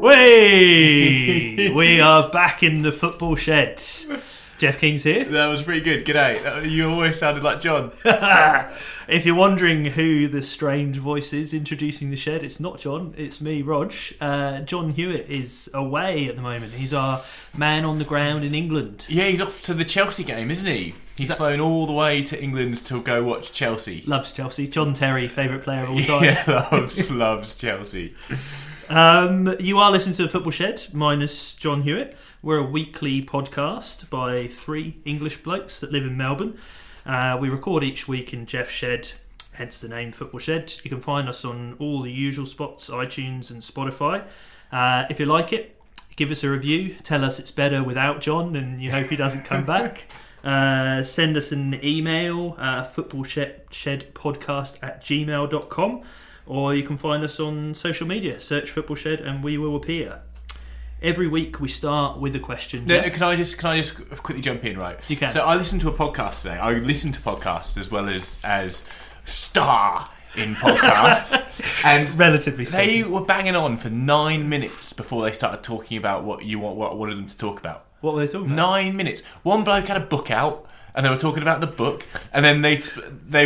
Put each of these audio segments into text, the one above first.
Hey! We are back in the football shed. Jeff King's here. That was pretty good. G'day. You always sounded like John. If you're wondering who the strange voice is introducing the shed, it's not John, it's me, Rog. John Hewitt is away at the moment. He's our man on the ground in England. Yeah, he's off to the Chelsea game, isn't he? He's flown all the way to England to go watch Chelsea. Loves Chelsea. John Terry, favourite player of all time. Yeah, loves Chelsea. You are listening to the Football Shed, minus John Hewitt. We're a weekly podcast by three English blokes that live in Melbourne. We record each week in Jeff's shed, hence the name Football Shed. You can find us on all the usual spots, iTunes and Spotify. If you like it, give us a review. Tell us it's better without John and you hope he doesn't come back. Send us an email, footballshedpodcast@gmail.com, or you can find us on social media. Search Football Shed and we will appear. Every week we start with a question. No, can I just quickly jump in, right? You can. So I listened to a podcast today. I listen to podcasts as well as star in podcasts, and relatively speaking, they were banging on for 9 minutes before they started talking about what I wanted them to talk about. What were they talking about? 9 minutes. One bloke had a book out, and they were talking about the book, and then they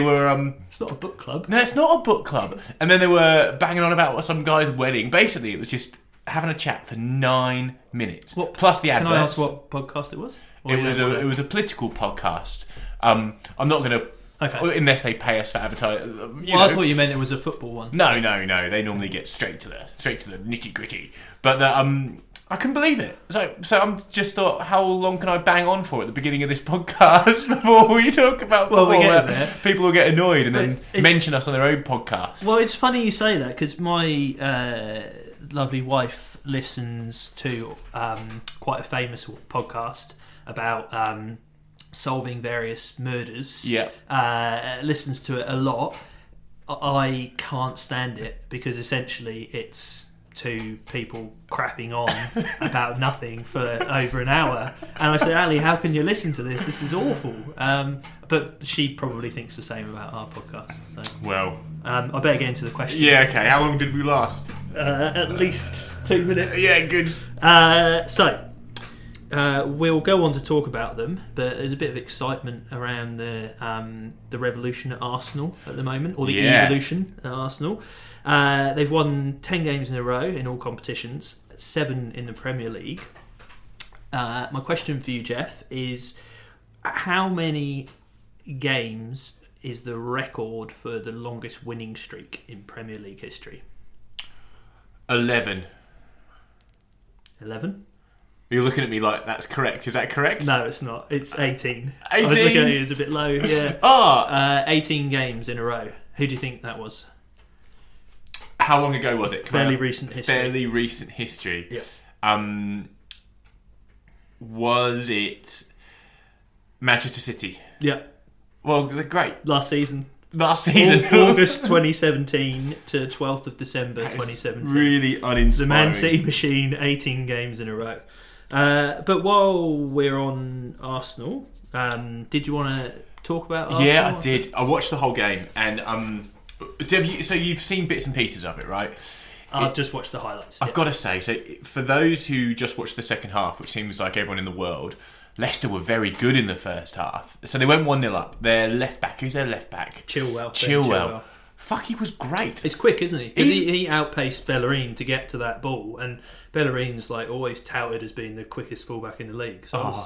were... It's not a book club. No, it's not a book club. And then they were banging on about some guy's wedding. Basically, it was just having a chat for 9 minutes. What, plus the adverts. Can I ask what podcast it was? It was a political podcast. I'm not going to... Okay. Unless they pay us for advertising. I thought you meant it was a football one. No. They normally get straight to the nitty-gritty. But the... I couldn't believe it. So I'm just thought, how long can I bang on for at the beginning of this podcast before we talk about football? People will get annoyed and then mention us on their own podcast. Well, it's funny you say that because my lovely wife listens to quite a famous podcast about solving various murders. Yeah, listens to it a lot. I can't stand it because essentially it's two people crapping on about nothing for over an hour, and I said, Ali, how can you listen to this? This is awful. But she probably thinks the same about our podcast. So. Well, I better get into the question. Yeah, okay. How long did we last? At least 2 minutes. Yeah, good. So we'll go on to talk about them, but there's a bit of excitement around the revolution at Arsenal at the moment, or the evolution at Arsenal. They've won 10 games in a row in all competitions, 7 in the Premier League. My question for you, Jeff, is how many games is the record for the longest winning streak in Premier League history? 11. 11? You're looking at me like that's correct. Is that correct? No, it's not. It's 18. 18? I was looking at you, it was a bit low. Yeah. 18 games in a row. Who do you think that was? How long ago was it? Fairly recent history. Yeah. Was it Manchester City? Yeah. Well, great. Last season. August 2017 to 12th of December 2017. Really uninspiring. The Man City machine, 18 games in a row. But while we're on Arsenal, did you want to talk about Arsenal? Yeah, I did. I watched the whole game and... So you've seen bits and pieces of it, right? I've just watched the highlights. I've got to say, so for those who just watched the second half, which seems like everyone in the world, Leicester were very good in the first half. So they went 1-0 up. Their left back, who's their left back? Chilwell. Fuck, he was great. It's quick, isn't he? Because he outpaced Bellerin to get to that ball, and Bellerin's like always touted as being the quickest fullback in the league. So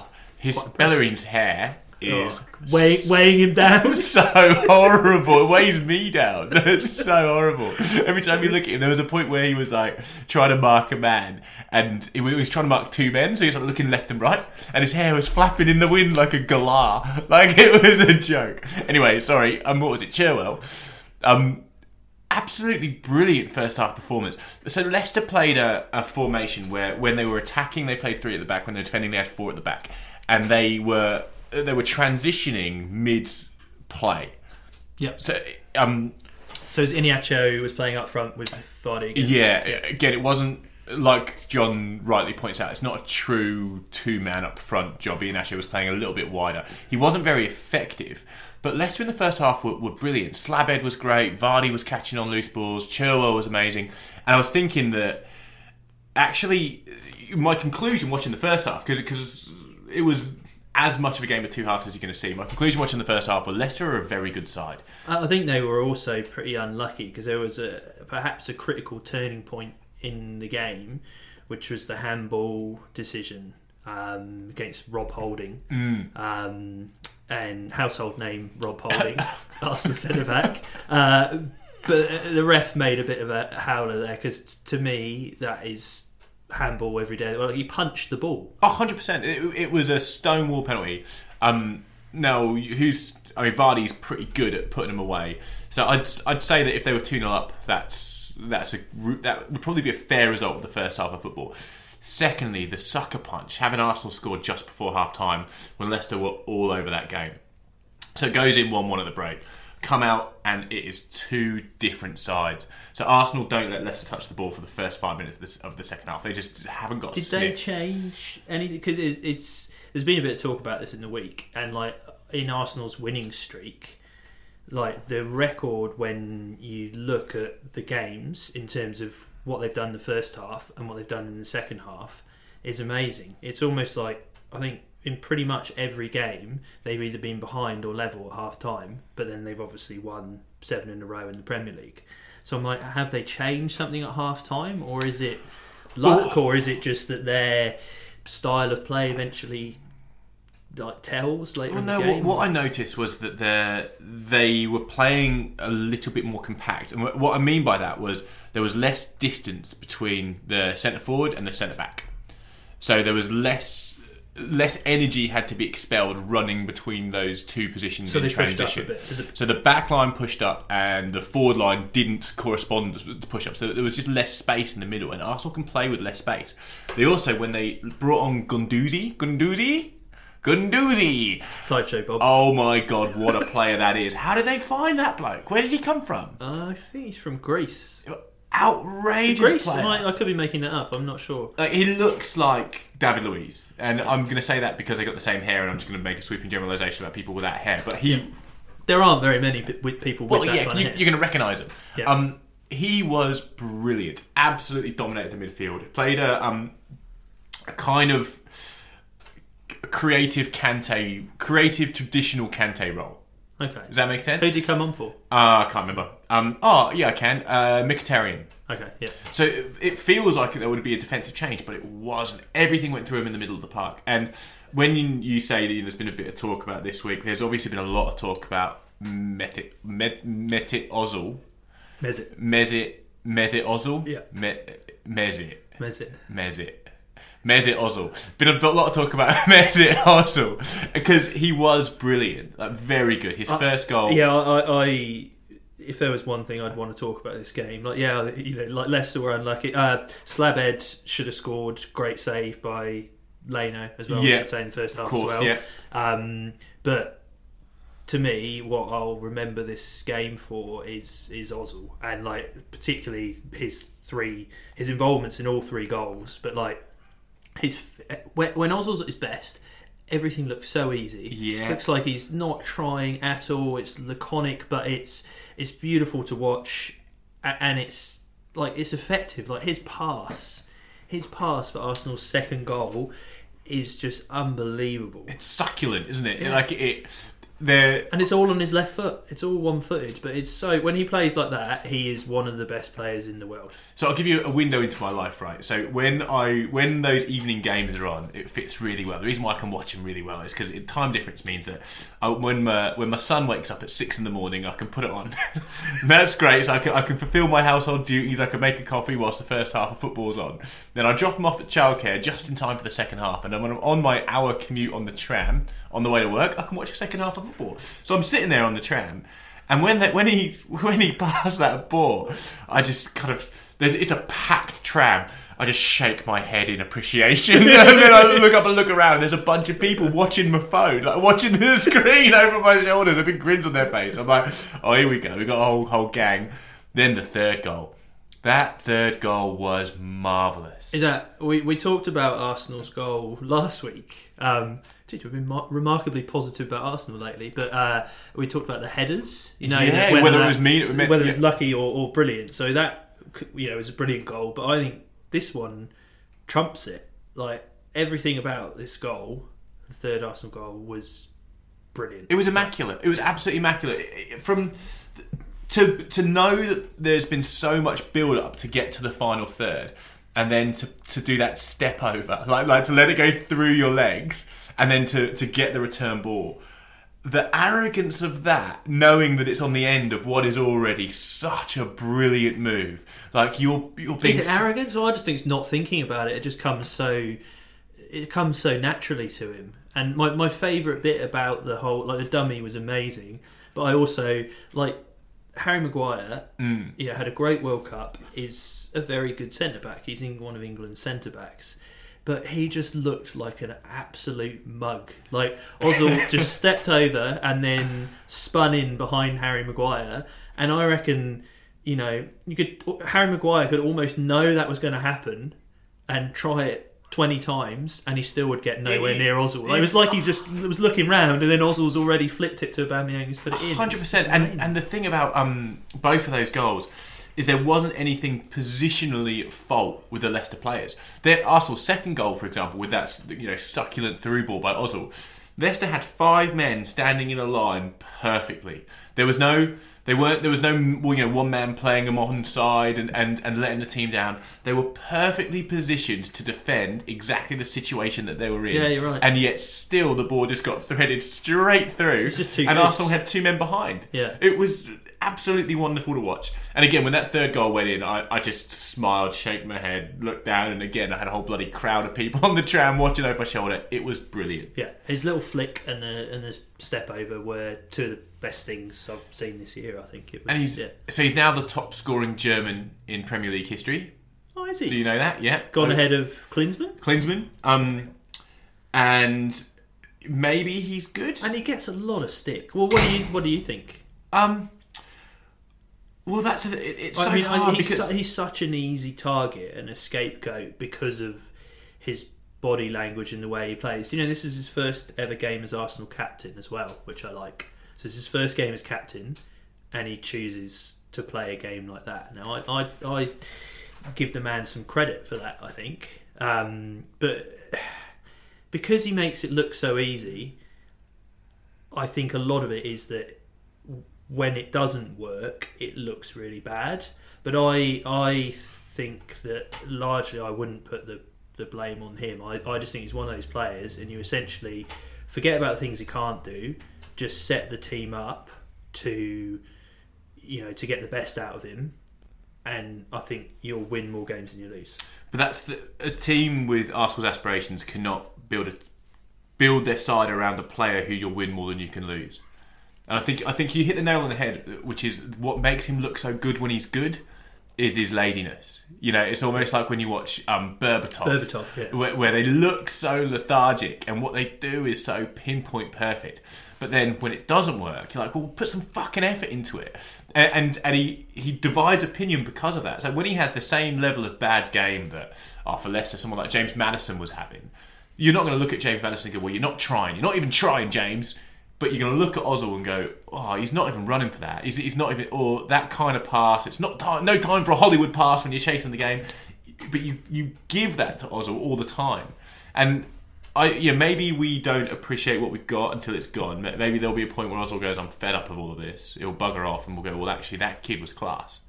Bellerin's hair is weighing him down. So horrible. It weighs me down. That's so horrible. Every time you look at him, there was a point where he was like trying to mark a man, and he was trying to mark two men, so he was like looking left and right, and his hair was flapping in the wind like a galah. Like it was a joke. Anyway, sorry. What was it? Chilwell. Absolutely brilliant first half performance. So Leicester played a formation where when they were attacking, they played 3 at the back. When they were defending, they had 4 at the back, and they were transitioning mid-play. Yeah. So, so it was Iñacho who was playing up front with Vardy. Again, it wasn't, like John rightly points out, it's not a true two-man up front job. Iñacho was playing a little bit wider. He wasn't very effective. But Leicester in the first half were brilliant. Slabhead was great. Vardy was catching on loose balls. Chilwell was amazing. And I was thinking that actually, my conclusion watching the first half, because it was as much of a game of two halves as you're going to see, my conclusion watching the first half, well, Leicester are a very good side. I think they were also pretty unlucky, because there was perhaps a critical turning point in the game, which was the handball decision against Rob Holding. And household name Rob Holding, Arsenal centre-back. But the ref made a bit of a howler there, because to me, that is handball every day. Well, he punched the ball. 100%. It was a stonewall penalty. Vardy's pretty good at putting them away. So I'd say that if they were 2-0 up, that would probably be a fair result of the first half of football. Secondly, the sucker punch, having Arsenal scored just before half-time when Leicester were all over that game. So it goes in 1-1 at the break. Come out and it is two different sides. So Arsenal don't let Leicester touch the ball for the first 5 minutes of the second half. They just haven't got a sniff. Did they change anything? Because there's been a bit of talk about this in the week, and like in Arsenal's winning streak, like the record when you look at the games in terms of what they've done in the first half and what they've done in the second half is amazing. It's almost like, I think in pretty much every game they've either been behind or level at half time, but then they've obviously won 7 in a row in the Premier League. So I'm like, have they changed something at half time, or is it luck, or is it just that their style of play eventually tells later in the game? What I noticed was that they were playing a little bit more compact, and what I mean by that was there was less distance between the centre forward and the centre back, so there was less energy had to be expelled running between those two positions in transition. So the back line pushed up and the forward line didn't correspond with the push up, so there was just less space in the middle, and Arsenal can play with less space. They also, when they brought on Guendouzi, Sideshow Bob. Oh my god, what a player that is. How did they find that bloke? Where did he come from? I think he's from Greece. Outrageous Greece player. I could be making that up, I'm not sure. He looks like David Luiz, and I'm going to say that because they got the same hair, and I'm just going to make a sweeping generalisation about people with that hair. But there aren't very many people with that kind of hair. You're going to recognise him. Yeah. He was brilliant. Absolutely dominated the midfield. Played a kind of creative traditional Kante role. Okay. Does that make sense? Who did he come on for? I can't remember. I can. Mkhitaryan. Okay, yeah. So it feels like there would be a defensive change, but it wasn't. Everything went through him in the middle of the park. And when you say that there's been a bit of talk about this week, there's obviously been a lot of talk about Mesut Ozil. Mesut Ozil? Yeah. Mesut Ozil. Been a lot of talk about Mesut Ozil because he was brilliant, like very good. His first goal. Yeah, I if there was one thing I'd want to talk about this game, Leicester were unlucky. Slabhead should have scored. Great save by Leno as well. Yeah, I should say in the first half, of course, as well. Yeah. But to me, what I'll remember this game for is Ozil, and like particularly his involvements in all three goals, but like. When Ozil's at his best, everything looks so easy. Yeah. Looks like he's not trying at all. It's laconic, but it's beautiful to watch, and it's like it's effective. Like his pass for Arsenal's second goal is just unbelievable. It's succulent, isn't it? Yeah. And it's all on his left foot. It's all one-footed, but it's so when he plays like that, he is one of the best players in the world. So I'll give you a window into my life, right? So when those evening games are on, it fits really well. The reason why I can watch him really well is because time difference means that when my son wakes up at 6 a.m, I can put it on. That's great. So I can fulfil my household duties. I can make a coffee whilst the first half of football's on. Then I drop him off at childcare just in time for the second half, and when I'm on my hour commute on the tram on the way to work, I can watch the second half of football. So I'm sitting there on the tram, and when he passed that ball, I just kind of it's a packed tram. I just shake my head in appreciation, and then I look up and look around. There's a bunch of people watching my phone, like watching the screen over my shoulders. A big grins on their face. I'm like, oh, here we go. We got a whole gang. Then the third goal. That third goal was marvellous. Is that we talked about Arsenal's goal last week? Geez, we've been remarkably positive about Arsenal lately, but we talked about the headers. Whether it was lucky or brilliant. So that was a brilliant goal, but I think this one trumps it. Like, everything about this goal, the third Arsenal goal, was brilliant. It was immaculate. It was absolutely immaculate. To know that there's been so much build-up to get to the final third, and then to do that step over, like to let it go through your legs, and then to get the return ball. The arrogance of that, knowing that it's on the end of what is already such a brilliant move. Like, you're being... Is it arrogance? Well, I just think it's not thinking about it. It just comes so... It comes so naturally to him. And my favourite bit about the whole... Like, the dummy was amazing. But I also... Like, Harry Maguire, you know, had a great World Cup, is a very good centre-back. He's one of England's centre-backs. But he just looked like an absolute mug. Like, Ozil just stepped over and then spun in behind Harry Maguire. And I reckon, you know, Harry Maguire could almost know that was going to happen and try it 20 times, and he still would get nowhere near Ozil. Like, it was like he just was looking round, and then Ozil's already flipped it to Aubameyang, who's put it in. 100%. And the thing about both of those goals... is there wasn't anything positionally at fault with the Leicester players. Their Arsenal's second goal, for example, with that, you know, succulent through ball by Ozil, Leicester had five men standing in a line perfectly. There was no one man playing them on side and letting the team down. They were perfectly positioned to defend exactly the situation that they were in. Yeah, you're right. And yet still the ball just got threaded straight through. It's just too good. Arsenal had two men behind. Yeah. It was absolutely wonderful to watch. And again, when that third goal went in, I just smiled, shaked my head, looked down, and again, I had a whole bloody crowd of people on the tram watching over my shoulder. It was brilliant. Yeah, his little flick and the step over were two of the best things I've seen this year, I think. So he's now the top scoring German in Premier League history. Oh, is he? Do you know that? Yeah. Gone ahead of Klinsmann? Klinsmann. And maybe he's good. And he gets a lot of stick. Well, what do you think? Well, hard because he's such an easy target and a scapegoat because of his body language and the way he plays. You know, this is his first ever game as Arsenal captain as well, which I like. So it's his first game as captain, and he chooses to play a game like that. Now, I give the man some credit for that, I think. But because he makes it look so easy, I think a lot of it is that when it doesn't work, it looks really bad. But I think that largely I wouldn't put the blame on him. I just think he's one of those players, and you essentially forget about the things he can't do, just set the team up to, you know, to get the best out of him, and I think you'll win more games than you lose. But that's a team with Arsenal's aspirations cannot build their side around a player who you'll win more than you can lose. And I think you hit the nail on the head, which is what makes him look so good when he's good is his laziness. You know, it's almost like when you watch Berbatov yeah. where they look so lethargic and what they do is so pinpoint perfect. But then when it doesn't work, you're like, well, put some fucking effort into it. And he divides opinion because of that. So when he has the same level of bad game that, for Leicester, someone like James Maddison was having, you're not going to look at James Maddison and go, well, you're not trying. You're not even trying, James. But you're going to look at Ozil and go, oh, he's not even running for that. He's not even, or that kind of pass. It's not time, no time for a Hollywood pass when you're chasing the game. But you give that to Ozil all the time. And maybe we don't appreciate what we've got until it's gone. Maybe there'll be a point where Ozil goes, I'm fed up of all of this. It'll bugger off and we'll go, well, actually, that kid was class.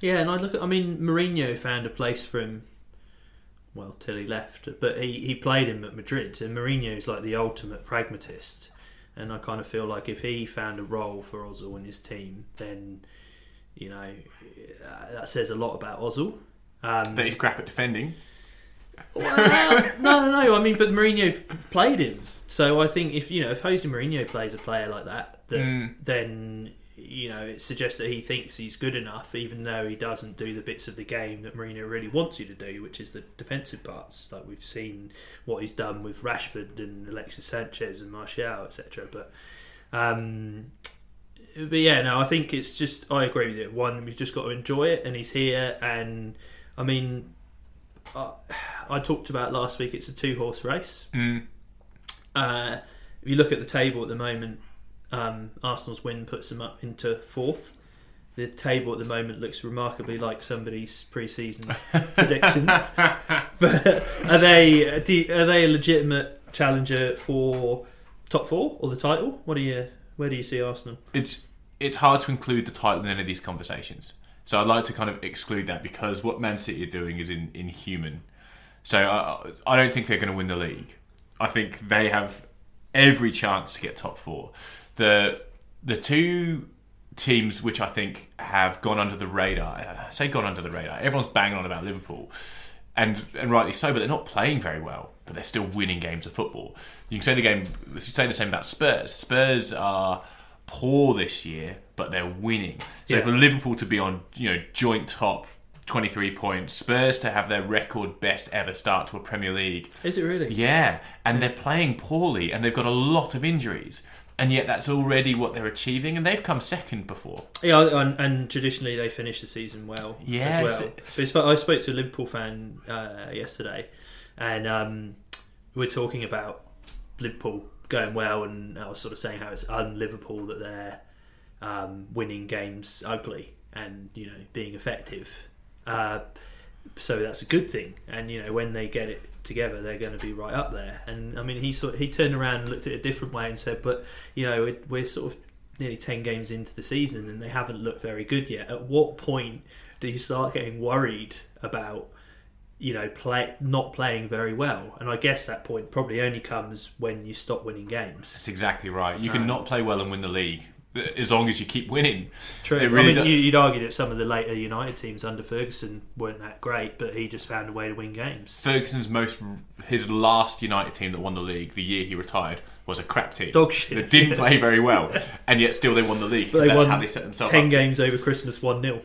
Yeah, and Mourinho found a place for him. Well, till he left, but he played him at Madrid, and Mourinho's like the ultimate pragmatist. And I kind of feel like if he found a role for Ozil in his team, then, you know, that says a lot about Ozil. That he's crap at defending. Well, no. I mean, but Mourinho played him. So I think if Jose Mourinho plays a player like that, then, you know, it suggests that he thinks he's good enough, even though he doesn't do the bits of the game that Mourinho really wants you to do, which is the defensive parts. Like, we've seen what he's done with Rashford and Alexis Sanchez and Martial, etc. But yeah, no, I think it's just, I agree with it. One, we've just got to enjoy it, and he's here. And I mean, I talked about last week, it's a two-horse race. If you look at the table at the moment, Arsenal's win puts them up into fourth, the table at the moment looks remarkably like somebody's pre-season predictions. But are they a legitimate challenger for top four or the title? Where do you see Arsenal? It's hard to include the title in any of these conversations. So I'd like to kind of exclude that, because what Man City are doing is inhuman. So I don't think they're going to win the league. I think they have every chance to get top four. The two teams which I think have gone under the radar, I say gone under the radar, everyone's banging on about Liverpool, and rightly so, but they're not playing very well, but they're still winning games of football. You can say the same about Spurs. Spurs are poor this year, but they're winning. So for Liverpool to be on, joint top, 23 points, Spurs to have their record best ever start to a Premier League. Is it really? Yeah, and they're playing poorly, and they've got a lot of injuries, and yet that's already what they're achieving, and they've come second before. Yeah, and traditionally they finish the season well. Yes. As well. I spoke to a Liverpool fan yesterday, and we're talking about Liverpool going well, and I was sort of saying how it's un-Liverpool that they're winning games ugly and being effective. So that's a good thing, and when they get it together, they're going to be right up there. And I mean, he turned around and looked at it a different way and said, "But we're sort of nearly 10 games into the season, and they haven't looked very good yet. At what point do you start getting worried about not playing very well?" And I guess that point probably only comes when you stop winning games. That's exactly right. You can not play well and win the league, as long as you keep winning. True. You'd argue that some of the later United teams under Ferguson weren't that great, but he just found a way to win games. His last United team that won the league the year he retired was a crap team. Dog shit. That didn't play very well, and yet still they won the league. But they won how they set themselves 10 up. Games over Christmas, 1-0.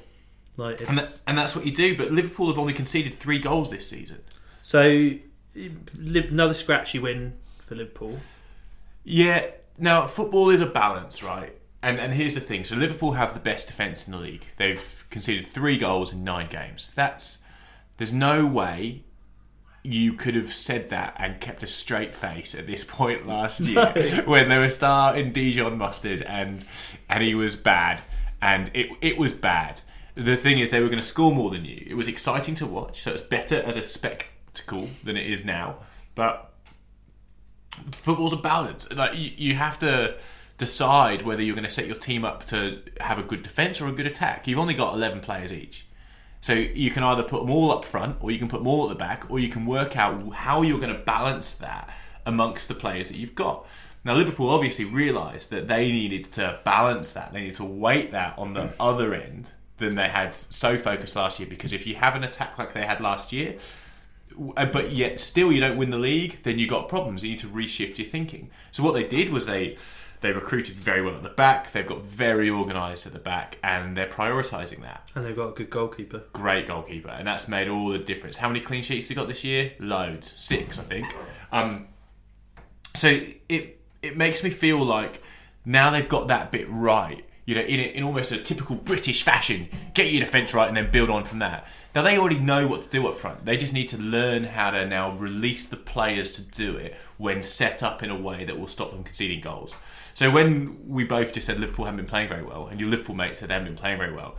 And that's what you do, but Liverpool have only conceded 3 goals this season. So, another scratchy win for Liverpool. Yeah. Now, football is a balance, right? And here's the thing. So Liverpool have the best defence in the league. They've conceded 3 goals in 9 games. There's no way you could have said that and kept a straight face at this point last year when they were starting Dijon Mustard and he was bad. And it was bad. The thing is, they were going to score more than you. It was exciting to watch. So it's better as a spectacle than it is now. But football's a balance. Like you have to decide whether you're going to set your team up to have a good defence or a good attack. You've only got 11 players each. So you can either put them all up front, or you can put them all at the back, or you can work out how you're going to balance that amongst the players that you've got. Now, Liverpool obviously realised that they needed to balance that. They needed to weight that on the other end than they had so focused last year, because if you have an attack like they had last year, but yet still you don't win the league, then you've got problems. You need to reshift your thinking. So what they did was they recruited very well at the back. They've got very organised at the back, and they're prioritising that. And they've got a good goalkeeper. Great goalkeeper, and that's made all the difference. How many clean sheets they got this year? Loads. 6, I think. So it makes me feel like now they've got that bit right. In almost a typical British fashion, get your defence right and then build on from that. Now, they already know what to do up front. They just need to learn how to now release the players to do it when set up in a way that will stop them conceding goals. So when we both just said Liverpool haven't been playing very well, and your Liverpool mates said they haven't been playing very well,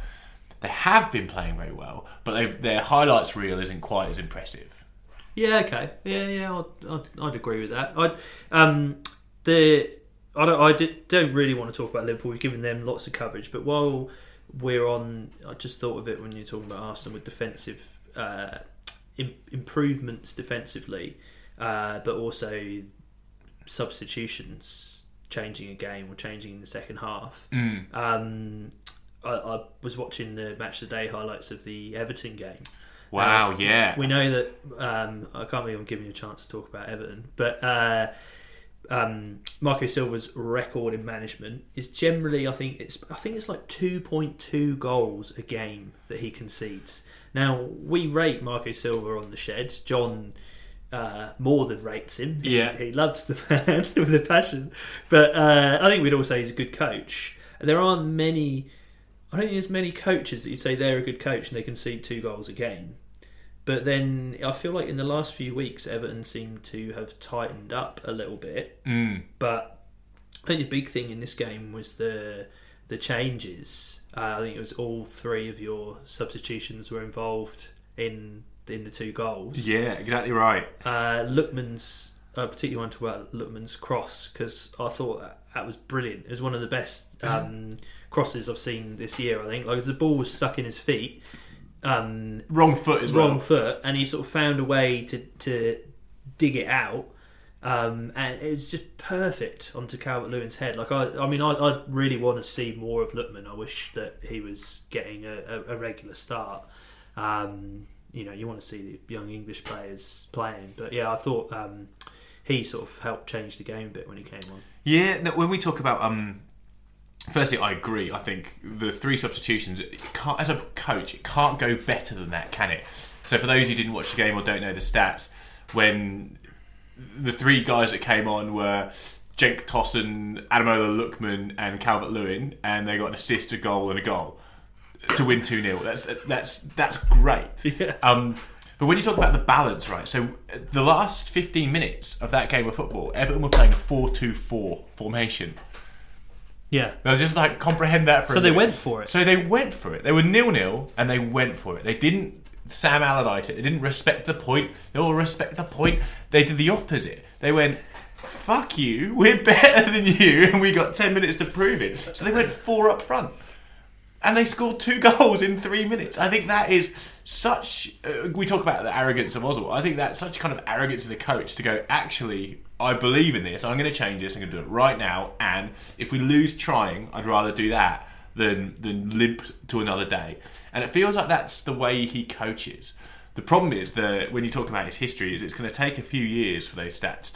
they have been playing very well, but their highlights reel isn't quite as impressive. Yeah, okay. Yeah, I'd agree with that. I don't really want to talk about Liverpool. We've given them lots of coverage, but while we're on, I just thought of it when you're talking about Arsenal with defensive improvements defensively, but also substitutions, changing a game or changing in the second half. I was watching the Match of the Day highlights of the Everton game. Wow, yeah. We know that I can't believe I'm giving you a chance to talk about Everton, but Marco Silva's record in management is generally, I think it's like 2.2 goals a game that he concedes. Now, we rate Marco Silva on the Shed. John more than rates him. Yeah. He loves the man with a passion. But I think we'd all say he's a good coach. And there aren't many, I don't think there's many coaches that you say they're a good coach and they concede 2 goals a game. But then I feel like in the last few weeks, Everton seemed to have tightened up a little bit. But I think the big thing in this game was the changes. I think it was all three of your substitutions were involved in the two goals. Yeah, exactly right. Lookman's, I particularly want to talk about Lookman's cross, because I thought that was brilliant. It was one of the best crosses I've seen this year, I think. Like, as the ball was stuck in his feet. Wrong foot as well. Wrong foot, and he sort of found a way to dig it out. And it was just perfect onto Calvert-Lewin's head. Like, I mean, I really want to see more of Lookman. I wish that he was getting a regular start. You know, you want to see the young English players playing. But yeah, I thought he sort of helped change the game a bit when he came on. Yeah, when we talk about... Firstly, I agree. I think the three substitutions, as a coach, it can't go better than that, can it? So for those who didn't watch the game or don't know the stats, when... the three guys that came on were Cenk Tosun, Ademola Lookman and Calvert-Lewin, and they got an assist, a goal and a goal to win 2-0. That's great. Yeah. But when you talk about the balance, right, so the last 15 minutes of that game of football, Everton were playing a 4-2-4 formation. Yeah. They'll just like comprehend that for a minute. So they went for it. They were 0-0 and they went for it. They didn't Sam Allardyce. They didn't respect the point. They all respect the point. They did the opposite. They went, fuck you, we're better than you, and we got 10 minutes to prove it. So they went 4 up front. And they scored 2 goals in 3 minutes. I think that is such... we talk about the arrogance of Ozil. I think that's such kind of arrogance of the coach to go, actually, I believe in this. I'm going to change this. I'm going to do it right now. And if we lose trying, I'd rather do that than limp to another day. And it feels like that's the way he coaches. The problem is that when you talk about his history, is it's going to take a few years for those stats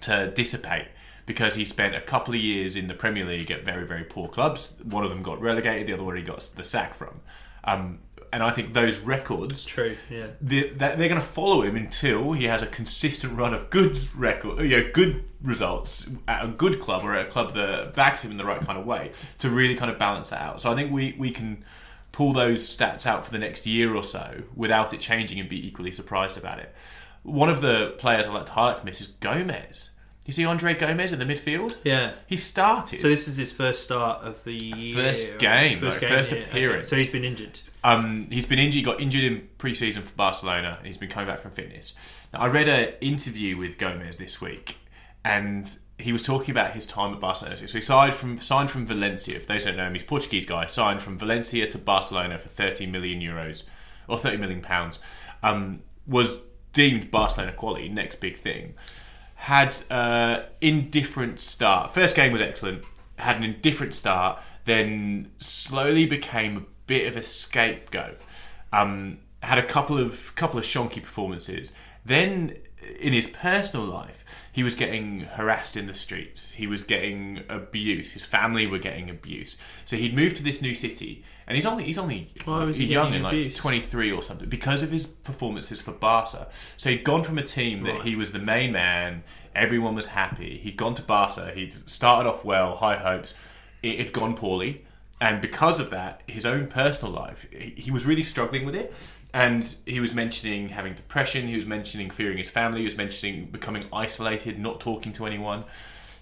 to dissipate, because he spent a couple of years in the Premier League at very, very poor clubs. One of them got relegated, the other one he got the sack from. And I think those records, true, yeah, they're going to follow him until he has a consistent run of good results at a good club or at a club that backs him in the right kind of way to really kind of balance that out. So I think we can pull those stats out for the next year or so without it changing and be equally surprised about it. One of the players I'd like to highlight from this is Gomez. You see Andre Gomez in the midfield? Yeah. He started. So this is his first start of the year. First game, appearance. Okay. So he's been injured. He got injured in pre-season for Barcelona, and he's been coming back from fitness. Now, I read an interview with Gomez this week, and he was talking about his time at Barcelona. So he signed from Valencia. If those don't know him, he's a Portuguese guy. Signed from Valencia to Barcelona for €30 million or £30 million. Was deemed Barcelona quality, next big thing. Had an indifferent start. First game was excellent. Had an indifferent start. Then slowly became a bit of a scapegoat. Had a couple of shonky performances. Then in his personal life, he was getting harassed in the streets. He was getting abuse. His family were getting abuse. So he'd moved to this new city, and he's only young and like 23 or something, because of his performances for Barca. So he'd gone from a team that he was the main man, everyone was happy. He'd gone to Barca. He'd started off well, high hopes. It had gone poorly, and because of that, his own personal life, he was really struggling with it. And he was mentioning having depression, he was mentioning fearing his family, he was mentioning becoming isolated, not talking to anyone.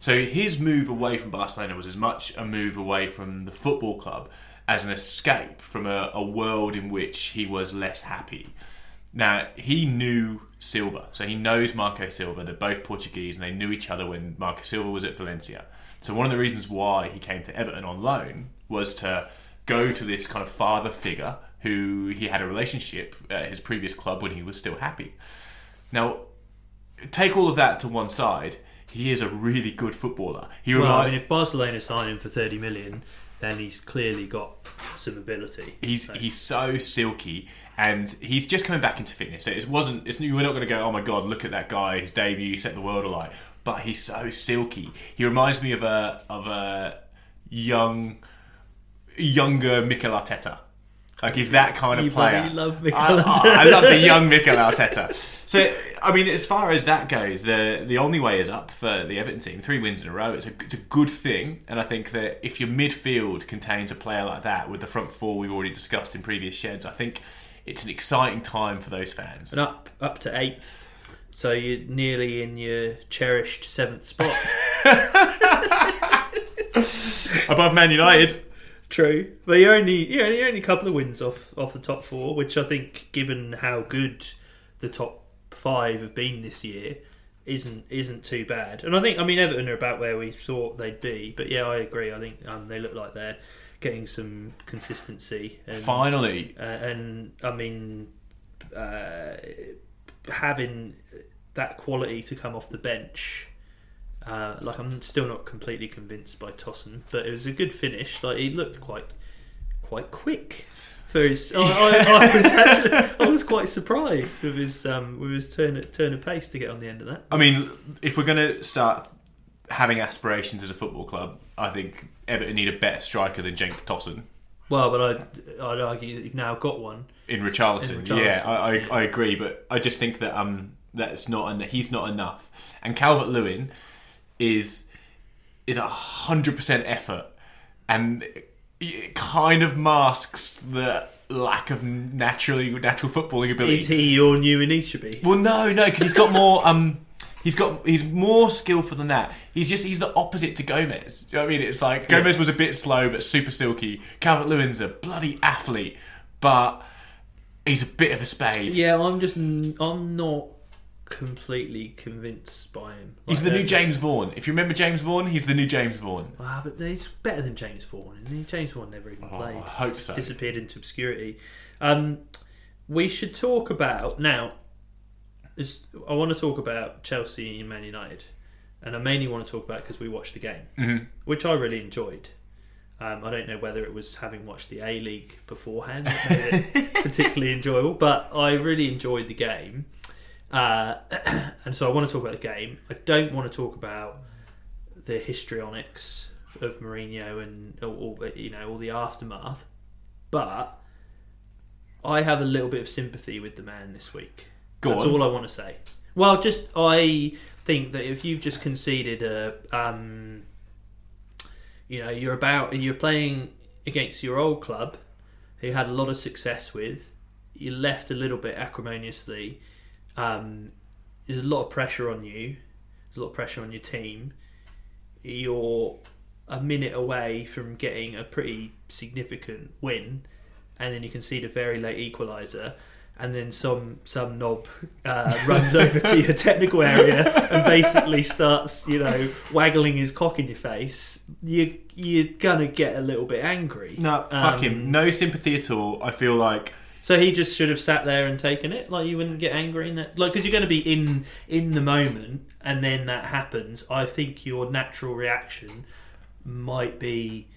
So his move away from Barcelona was as much a move away from the football club as an escape from a world in which he was less happy. Now, he knew Silva, so he knows Marco Silva. They're both Portuguese, and they knew each other when Marco Silva was at Valencia. So one of the reasons why he came to Everton on loan was to go to this kind of father figure who he had a relationship at his previous club when he was still happy. Now, take all of that to one side, he is a really good footballer. If Barcelona sign him for $30 million, then he's clearly got some ability. He's so silky, and he's just coming back into fitness. So we're not going to go, oh my God, look at that guy, his debut set the world alight. But he's so silky. He reminds me of a younger Mikel Arteta. Like, he's that kind of player. Really love Mikel Arteta. I love the young Mikel Arteta. So, I mean, as far as that goes, the only way is up for the Everton team. 3 wins in a row. It's a good thing. And I think that if your midfield contains a player like that, with the front 4 we've already discussed in previous sheds, I think it's an exciting time for those fans. And up to 8th. So you're nearly in your cherished 7th spot. Above Man United. True. They only, yeah, they're only a couple of wins off the top four, which I think, given how good the top five have been this year, isn't too bad. And I think, I mean, Everton are about where we thought they'd be. But yeah, I agree. I think they look like they're getting some consistency. And, finally. And I mean, having that quality to come off the bench. Like, I'm still not completely convinced by Tosin, but it was a good finish. Like, he looked quite quick for his. Yeah. I was quite surprised with his turn of pace to get on the end of that. I mean, if we're going to start having aspirations as a football club, I think Everton need a better striker than Cenk Tosin. Well, but I'd argue that you've now got one in Richarlison. Yeah, I agree, but I just think that he's not enough, and Calvert-Lewin is 100% effort, and it kind of masks the lack of natural footballing ability. Is he your new Iñacho? Well, no, because he's got more he's more skillful than that. He's the opposite to Gomez. Do you know what I mean? It's like Gomez was a bit slow but super silky. Calvert-Lewin's a bloody athlete, but he's a bit of a spade. Yeah, I'm not completely convinced by him. Like, he's the new James Vaughan. If you remember James Vaughan, he's the new James Vaughan. Ah, but he's better than James Vaughan, isn't he? James Vaughan never even played. I hope so. Disappeared into obscurity. We should talk about now. I want to talk about Chelsea and Man United, and I mainly want to talk about it because we watched the game, mm-hmm. which I really enjoyed. I don't know whether it was having watched the A-League beforehand that made it particularly enjoyable, but I really enjoyed the game. And so I want to talk about the game. I don't want to talk about the histrionics of Mourinho and all the aftermath. But I have a little bit of sympathy with the man this week. That's all I want to say. Well, I think that if you've just conceded you're playing against your old club, who you had a lot of success with, you left a little bit acrimoniously. There's a lot of pressure on you. There's a lot of pressure on your team. You're a minute away from getting a pretty significant win, and then you concede a very late equaliser, and then some knob runs over to your technical area and basically starts, waggling his cock in your face. You're gonna get a little bit angry. No, fuck him. No sympathy at all. I feel like. So he just should have sat there and taken it. Like, you wouldn't get angry in that, because you're going to be in the moment, and then that happens. I think your natural reaction might be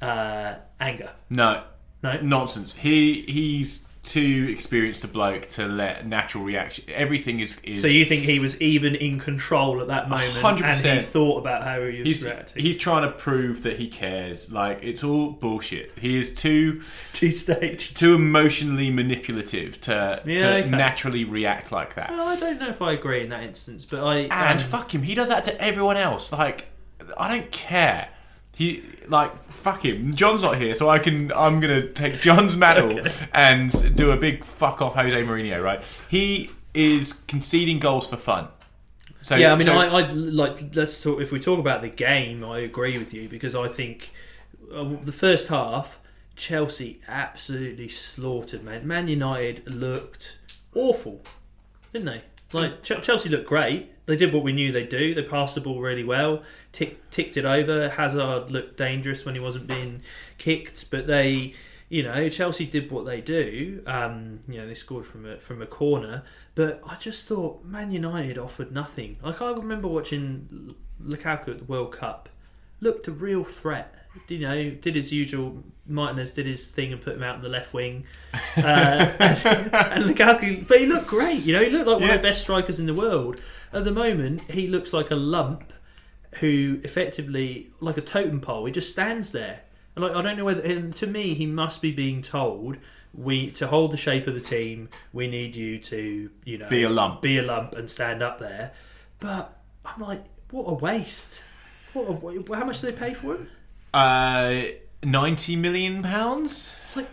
anger. No, nonsense. He's too experienced a bloke to let natural reaction. Everything is. So you think he was even in control at that moment, 100%. And he thought about how he was reacting. He's trying to prove that he cares. Like, it's all bullshit. He is too staged, too emotionally manipulative to naturally react like that. Well, I don't know if I agree in that instance, but and fuck him. He does that to everyone else. Like, I don't care. He, like, fuck him. John's not here, so I'm going to take John's medal and do a big fuck off Jose Mourinho, right? He is conceding goals for fun. So yeah, I mean, let's talk. If we talk about the game, I agree with you, because I think the first half, Chelsea absolutely slaughtered, man. Man United looked awful, didn't they? Like, Chelsea looked great. They did what we knew they'd do. They passed the ball really well, ticked it over. Hazard looked dangerous when he wasn't being kicked, but they, Chelsea did what they do. They scored from a corner, but I just thought Man United offered nothing. Like, I remember watching Lukaku at the World Cup, looked a real threat. Did his usual. Martinez did his thing and put him out in the left wing, and Lukaku. But he looked great. He looked like one of the best strikers in the world at the moment. He looks like a lump who effectively, like a totem pole, he just stands there. And I don't know whether. And to me, he must be being told to hold the shape of the team. We need you to be a lump and stand up there. But I'm like, what a waste! How much do they pay for him? £90 million. Like,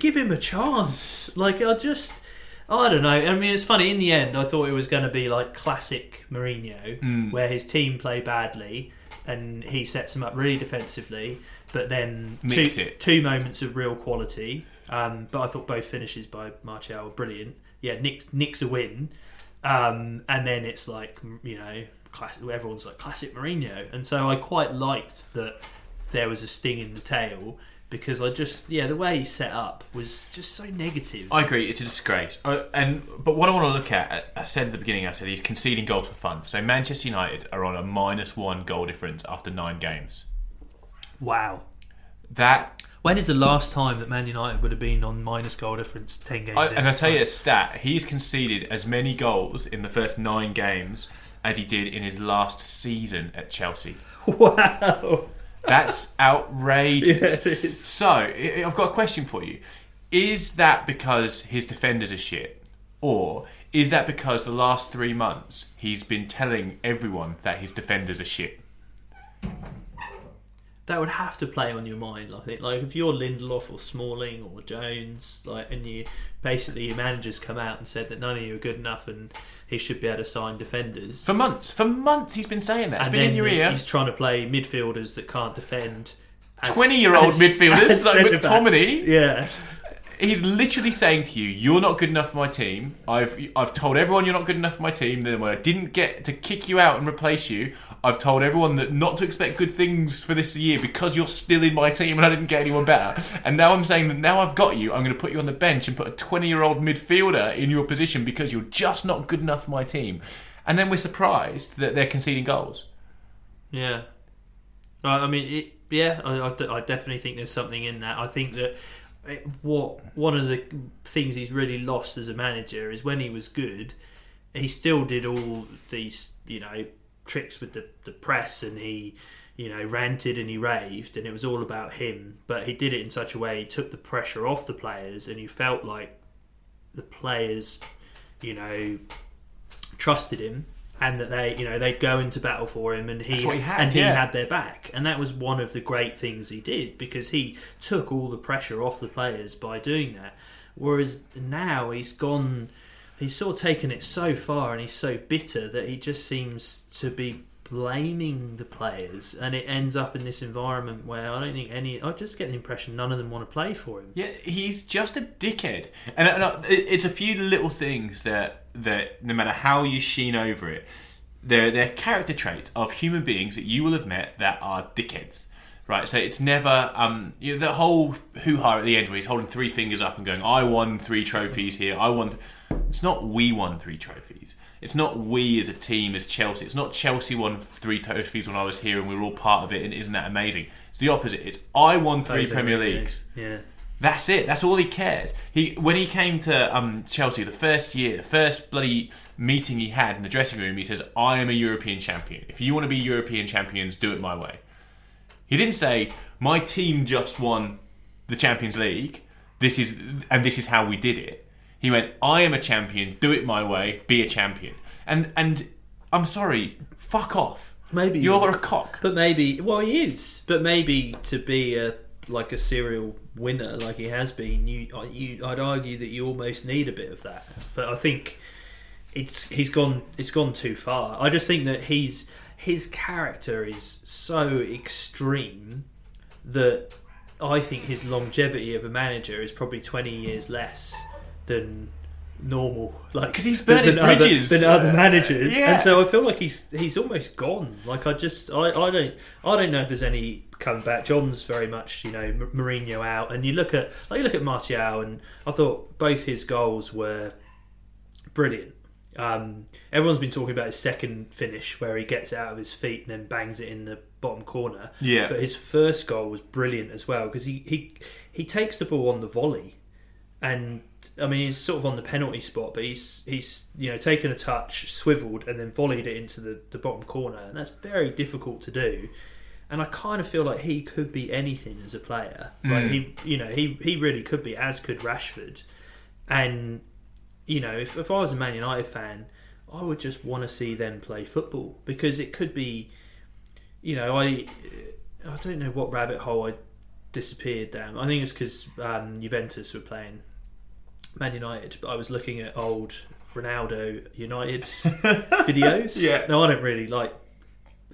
give him a chance. Like, I don't know. I mean, it's funny. In the end, I thought it was going to be like classic Mourinho, where his team play badly and he sets them up really defensively, but then two moments of real quality. But I thought both finishes by Martial were brilliant. Yeah, Nick's a win. And then it's like, you know, everyone's like, classic Mourinho. And so I quite liked that there was a sting in the tail, because I just, the way he set up was just so negative. I agree, it's a disgrace. But what I want to look at, I said at the beginning, he's conceding goals for fun. So Manchester United are on a -1 goal difference after 9 games. Wow. When is the last time that Man United would have been on minus goal difference 10 games? And I'll tell you a stat. He's conceded as many goals in the first 9 games as he did in his last season at Chelsea. Wow. That's outrageous. Yeah, it is. So, I've got a question for you. Is that because his defenders are shit? Or is that because the last 3 months he's been telling everyone that his defenders are shit? That would have to play on your mind, I think. Like, if you're Lindelof or Smalling or Jones, and you basically your manager's come out and said that none of you are good enough and he should be able to sign defenders. For months he's been saying that. It's been in your ear. He's trying to play midfielders that can't defend. 20-year-old midfielders, like McTominay. Yeah. He's literally saying to you, you're not good enough for my team. I've told everyone you're not good enough for my team. Then when I didn't get to kick you out and replace you, I've told everyone that not to expect good things for this year because you're still in my team and I didn't get anyone better. And now I'm saying that now I've got you, I'm going to put you on the bench and put a 20-year-old midfielder in your position because you're just not good enough for my team. And then we're surprised that they're conceding goals. Yeah. I definitely think there's something in that. I think that one of the things he's really lost as a manager is when he was good, he still did all these, tricks with the press, and he, ranted and he raved, and it was all about him. But he did it in such a way he took the pressure off the players, and you felt like the players, trusted him, and that they, they'd go into battle for him, and he had their back. And that was one of the great things he did, because he took all the pressure off the players by doing that. Whereas now he's sort of taken it so far, and he's so bitter that he just seems to be blaming the players, and it ends up in this environment where I just get the impression none of them want to play for him. Yeah, he's just a dickhead. And it's a few little things that no matter how you sheen over it, they're character traits of human beings that you will have met that are dickheads. Right, so it's never the whole hoo-ha at the end where he's holding 3 fingers up and going, I won 3 trophies here, I won... It's not we won 3 trophies. It's not we as a team, as Chelsea. It's not Chelsea won 3 trophies when I was here and we were all part of it and isn't that amazing? It's the opposite. It's I won 3 Premier Leagues. Yeah. That's it. That's all he cares. When he came to Chelsea, the first bloody meeting he had in the dressing room, he says, I am a European champion. If you want to be European champions, do it my way. He didn't say, my team just won the Champions League, this is how we did it. He went, I am a champion, do it my way, be a champion. And I'm sorry, fuck off. Maybe you're a cock. But maybe, well, he is. But maybe to be a serial winner like he has been, I'd argue that you almost need a bit of that. But I think it's gone too far. I just think that his character is so extreme that I think his longevity of a manager is probably 20 years less than normal, because he's burnt his bridges than other managers, and so I feel like he's almost gone. I don't know if there's any comeback. John's very much Mourinho out, and you look at Martial, and I thought both his goals were brilliant. Everyone's been talking about his second finish where he gets out of his feet and then bangs it in the bottom corner. Yeah. But his first goal was brilliant as well, because he takes the ball on the volley, and he's sort of on the penalty spot, but he's taken a touch, swiveled, and then volleyed it into the bottom corner, and that's very difficult to do. And I kind of feel like he could be anything as a player. Like he really could be, as could Rashford, and. If I was a Man United fan, I would just want to see them play football, because it could be, I don't know what rabbit hole I disappeared down. I think it's because Juventus were playing Man United, but I was looking at old Ronaldo United videos. Yeah. Now, I don't really like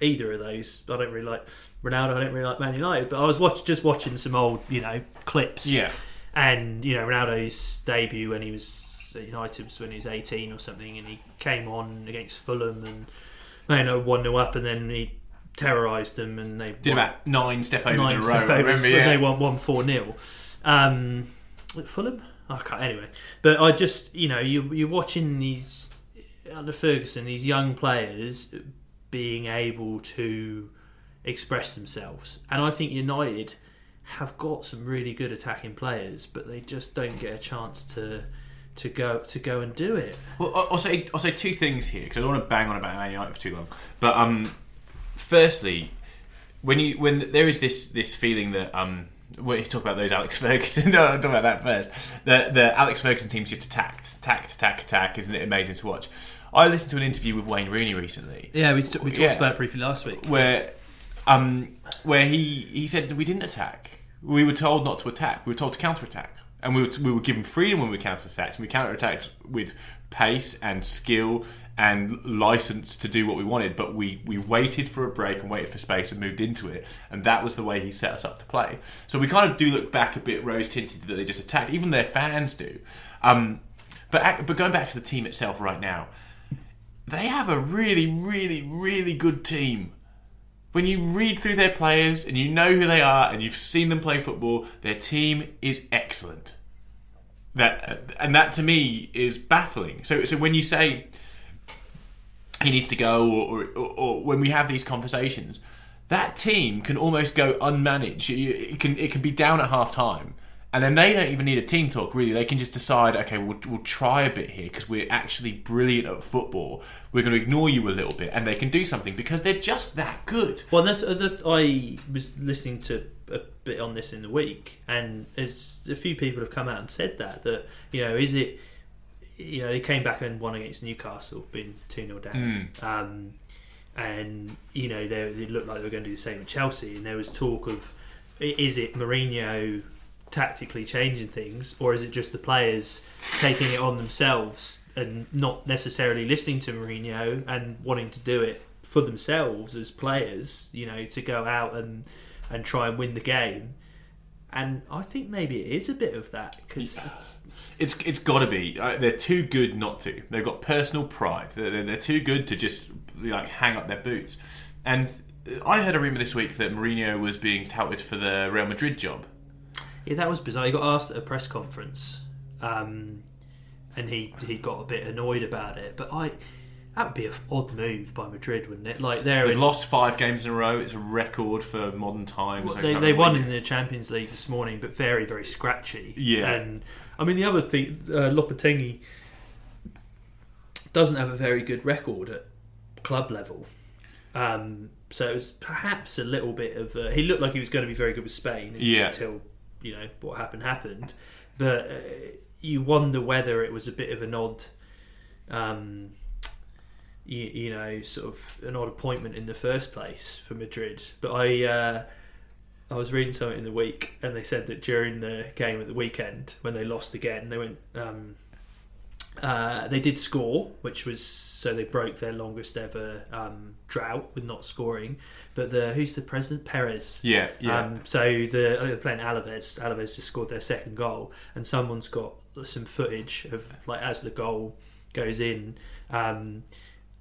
either of those. I don't really like Ronaldo. I don't really like Man United. But I was watching some old, clips. Yeah. And, Ronaldo's debut when he was at United was when he was 18 or something, and he came on against Fulham and they were 1-0 up, and then he terrorised them and they did about 9 step-overs in a row. I remember, yeah. They won 1-4-0. At Fulham? Anyway. But I just, you're watching these, under Ferguson, these young players being able to express themselves. And I think United have got some really good attacking players, but they just don't get a chance to go and do it. Well, I'll say two things here, because I don't want to bang on about Man United for too long. But firstly, when there is this feeling that we talk about those Alex Ferguson. No, I'm talking about that first. The Alex Ferguson team's just attacked. Isn't it amazing to watch? I listened to an interview with Wayne Rooney recently. Yeah, we talked about it briefly last week. Where he said we didn't attack. We were told not to attack. We were told to counter-attack. And we were given freedom when we counter-attacked. And we counter-attacked with pace and skill and license to do what we wanted. But we waited for a break and waited for space and moved into it. And that was the way he set us up to play. So we kind of do look back a bit rose-tinted that they just attacked. Even their fans do. But going back to the team itself right now, they have a really, really, really good team. When you read through their players and you know who they are and you've seen them play football, their team is excellent. That to me is baffling. So when you say he needs to go, or when we have these conversations, that team can almost go unmanaged. It can be down at half time, and then they don't even need a team talk, really. They can just decide, okay, we'll try a bit here because we're actually brilliant at football. We're going to ignore you a little bit. And they can do something because they're just that good. Well, I was listening to a bit on this in the week, and there's a few people have come out and said that they came back and won against Newcastle, being 2-0 down. And, they looked like they were going to do the same at Chelsea. And there was talk of, is it Mourinho tactically changing things, or is it just the players taking it on themselves and not necessarily listening to Mourinho and wanting to do it for themselves as players, to go out and try and win the game? And I think maybe it is a bit of that, because it's got to be. They're too good not to. They've got personal pride. They're too good to just hang up their boots. And I heard a rumour this week that Mourinho was being touted for the Real Madrid job. Yeah, that was bizarre. He got asked at a press conference, and he got a bit annoyed about it. But that would be an odd move by Madrid, wouldn't it? They've lost 5 games in a row. It's a record for modern times. Well, they won in the Champions League this morning, but very, very scratchy. Yeah, and I mean the other thing, Lopetegui doesn't have a very good record at club level. So it was perhaps a little bit of. He looked like he was going to be very good with Spain until. What happened, but you wonder whether it was a bit of an odd, sort of an odd appointment in the first place for Madrid. But I was reading something in the week, and they said that during the game at the weekend when they lost again, they went, they did score, which was so they broke their longest ever drought with not scoring. But who's the president? Perez. Yeah. They're playing Alaves. Alaves just scored their second goal, and someone's got some footage of as the goal goes in,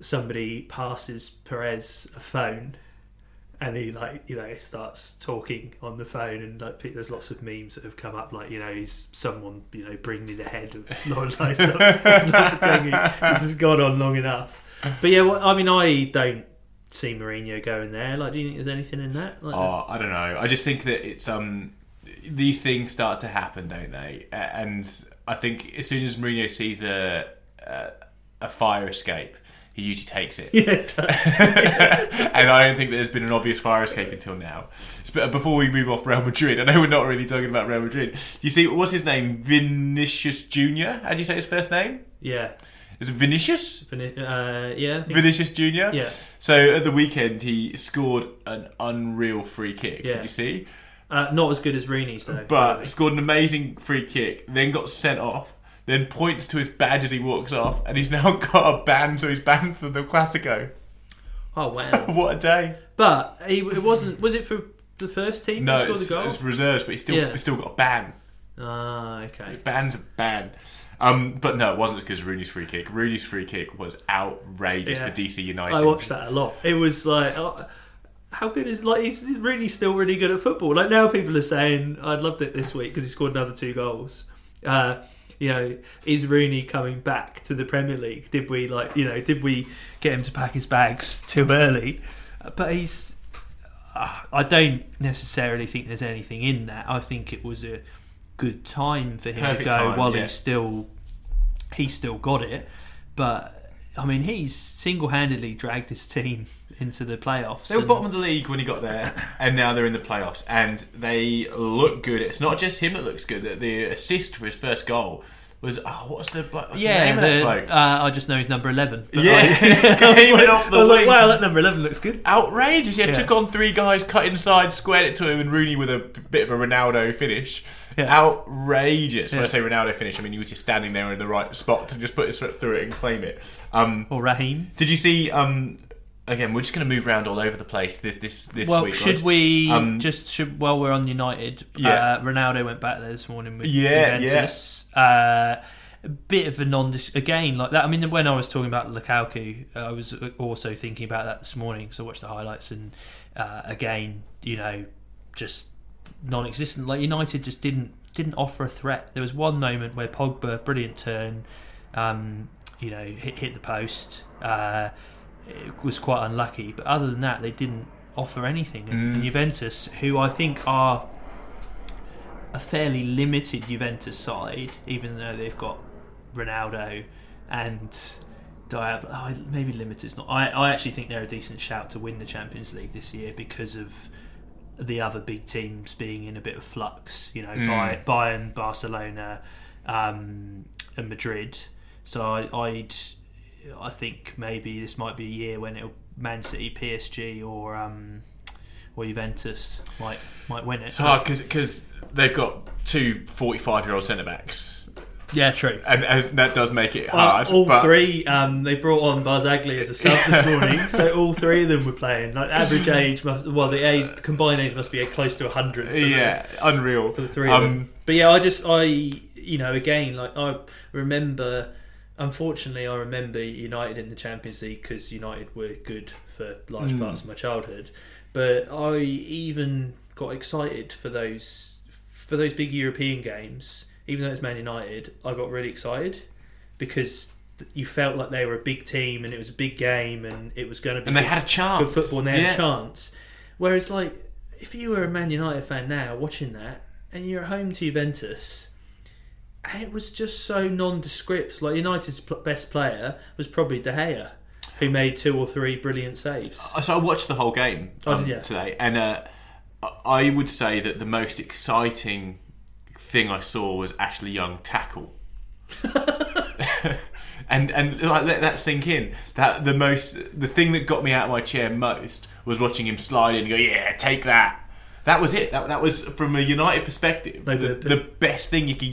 somebody passes Perez a phone, and he starts talking on the phone, and there's lots of memes that have come up, he's someone bring me the head of this has gone on long enough. But yeah, I don't see Mourinho going there. Do you think there's anything in that? I don't know. I just think that it's these things start to happen, don't they? And I think as soon as Mourinho sees a fire escape, he usually takes it. Yeah, it does. And I don't think there's been an obvious fire escape until now. Before we move off Real Madrid, I know we're not really talking about Real Madrid. You see, what's his name? Vinicius Jr.? How do you say his first name? Yeah. Is it Vinicius? Vinicius Jr.? Yeah. So at the weekend, he scored an unreal free kick. Yeah. Did you see? Not as good as Rooney's, though. But really. Scored an amazing free kick, then got sent off. Then points to his badge as he walks off, and he's now got a ban, so he's banned from the Clasico. Oh, wow. What a day. But it wasn't... Was it for the first team who scored the goal? No, it was reserves, but he still got a ban. Ah, okay. The ban's a ban. But no, it wasn't because Rooney's free kick. Rooney's free kick was outrageous for DC United. I watched that a lot. It was like... how good is... Like, he's really still really good at football. Like, now people are saying, I loved it this week because he scored another 2 goals. You know, is Rooney coming back to the Premier League? Did we, like, you know, did we get him to pack his bags too early? But he's... I don't necessarily think there's anything in that. I think it was a good time for him to go while he's still got it. But, I mean, he's single-handedly dragged his team into the playoffs. They were bottom of the league when he got there, and now they're in the playoffs, and they look good. It's not just him that looks good. The assist for his first goal was what's the name of that bloke? I just know he's number 11. But I was like, wow, that number 11 looks good. Outrageous! Yeah, took on 3 guys, cut inside, squared it to him, and Rooney with a bit of a Ronaldo finish. Yeah. Outrageous. When I say Ronaldo finish, I mean he was just standing there in the right spot to just put his foot through it and claim it. Or Raheem. Did you see? Again, we're just going to move around all over the place this week. While we're on United, Ronaldo went back there this morning with Juventus. A bit of a again like that. I mean, when I was talking about Lukaku, I was also thinking about that this morning because I watched the highlights and again, you know, just non-existent. Like United just didn't offer a threat. There was one moment where Pogba, brilliant turn, you know, hit the post. It was quite unlucky, but other than that they didn't offer anything. And Juventus, who I think are a fairly limited Juventus side, even though they've got Ronaldo and Diablo, maybe limited's not. I actually think they're a decent shout to win the Champions League this year because of the other big teams being in a bit of flux, you know, Bayern, Barcelona, and Madrid. So I think maybe this might be a year when it'll Man City, PSG, or Juventus might win it. It's hard because they've got 2 45-year-old centre backs. Yeah, true. And that does make it hard. All 3, they brought on Barzagli as a sub this morning, so all 3 of them were playing. Like average age the combined age must be close to 100. Unreal for the 3 of them. But yeah, I remember. Unfortunately, I remember United in the Champions League because United were good for large parts of my childhood. But I even got excited for those big European games. Even though it's Man United, I got really excited because you felt like they were a big team and it was a big game and it was going to be. And they had a chance. Good football, and they had a chance. Whereas, like, if you were a Man United fan now watching that and you're at home to Juventus. And it was just so nondescript. Like United's best player was probably De Gea, who made 2 or 3 brilliant saves. So I watched the whole game today, and I would say that the most exciting thing I saw was Ashley Young tackle, and like let that sink in. That the thing that got me out of my chair most was watching him slide in and go, yeah, take that. That was it. That was, from a United perspective, the best thing you could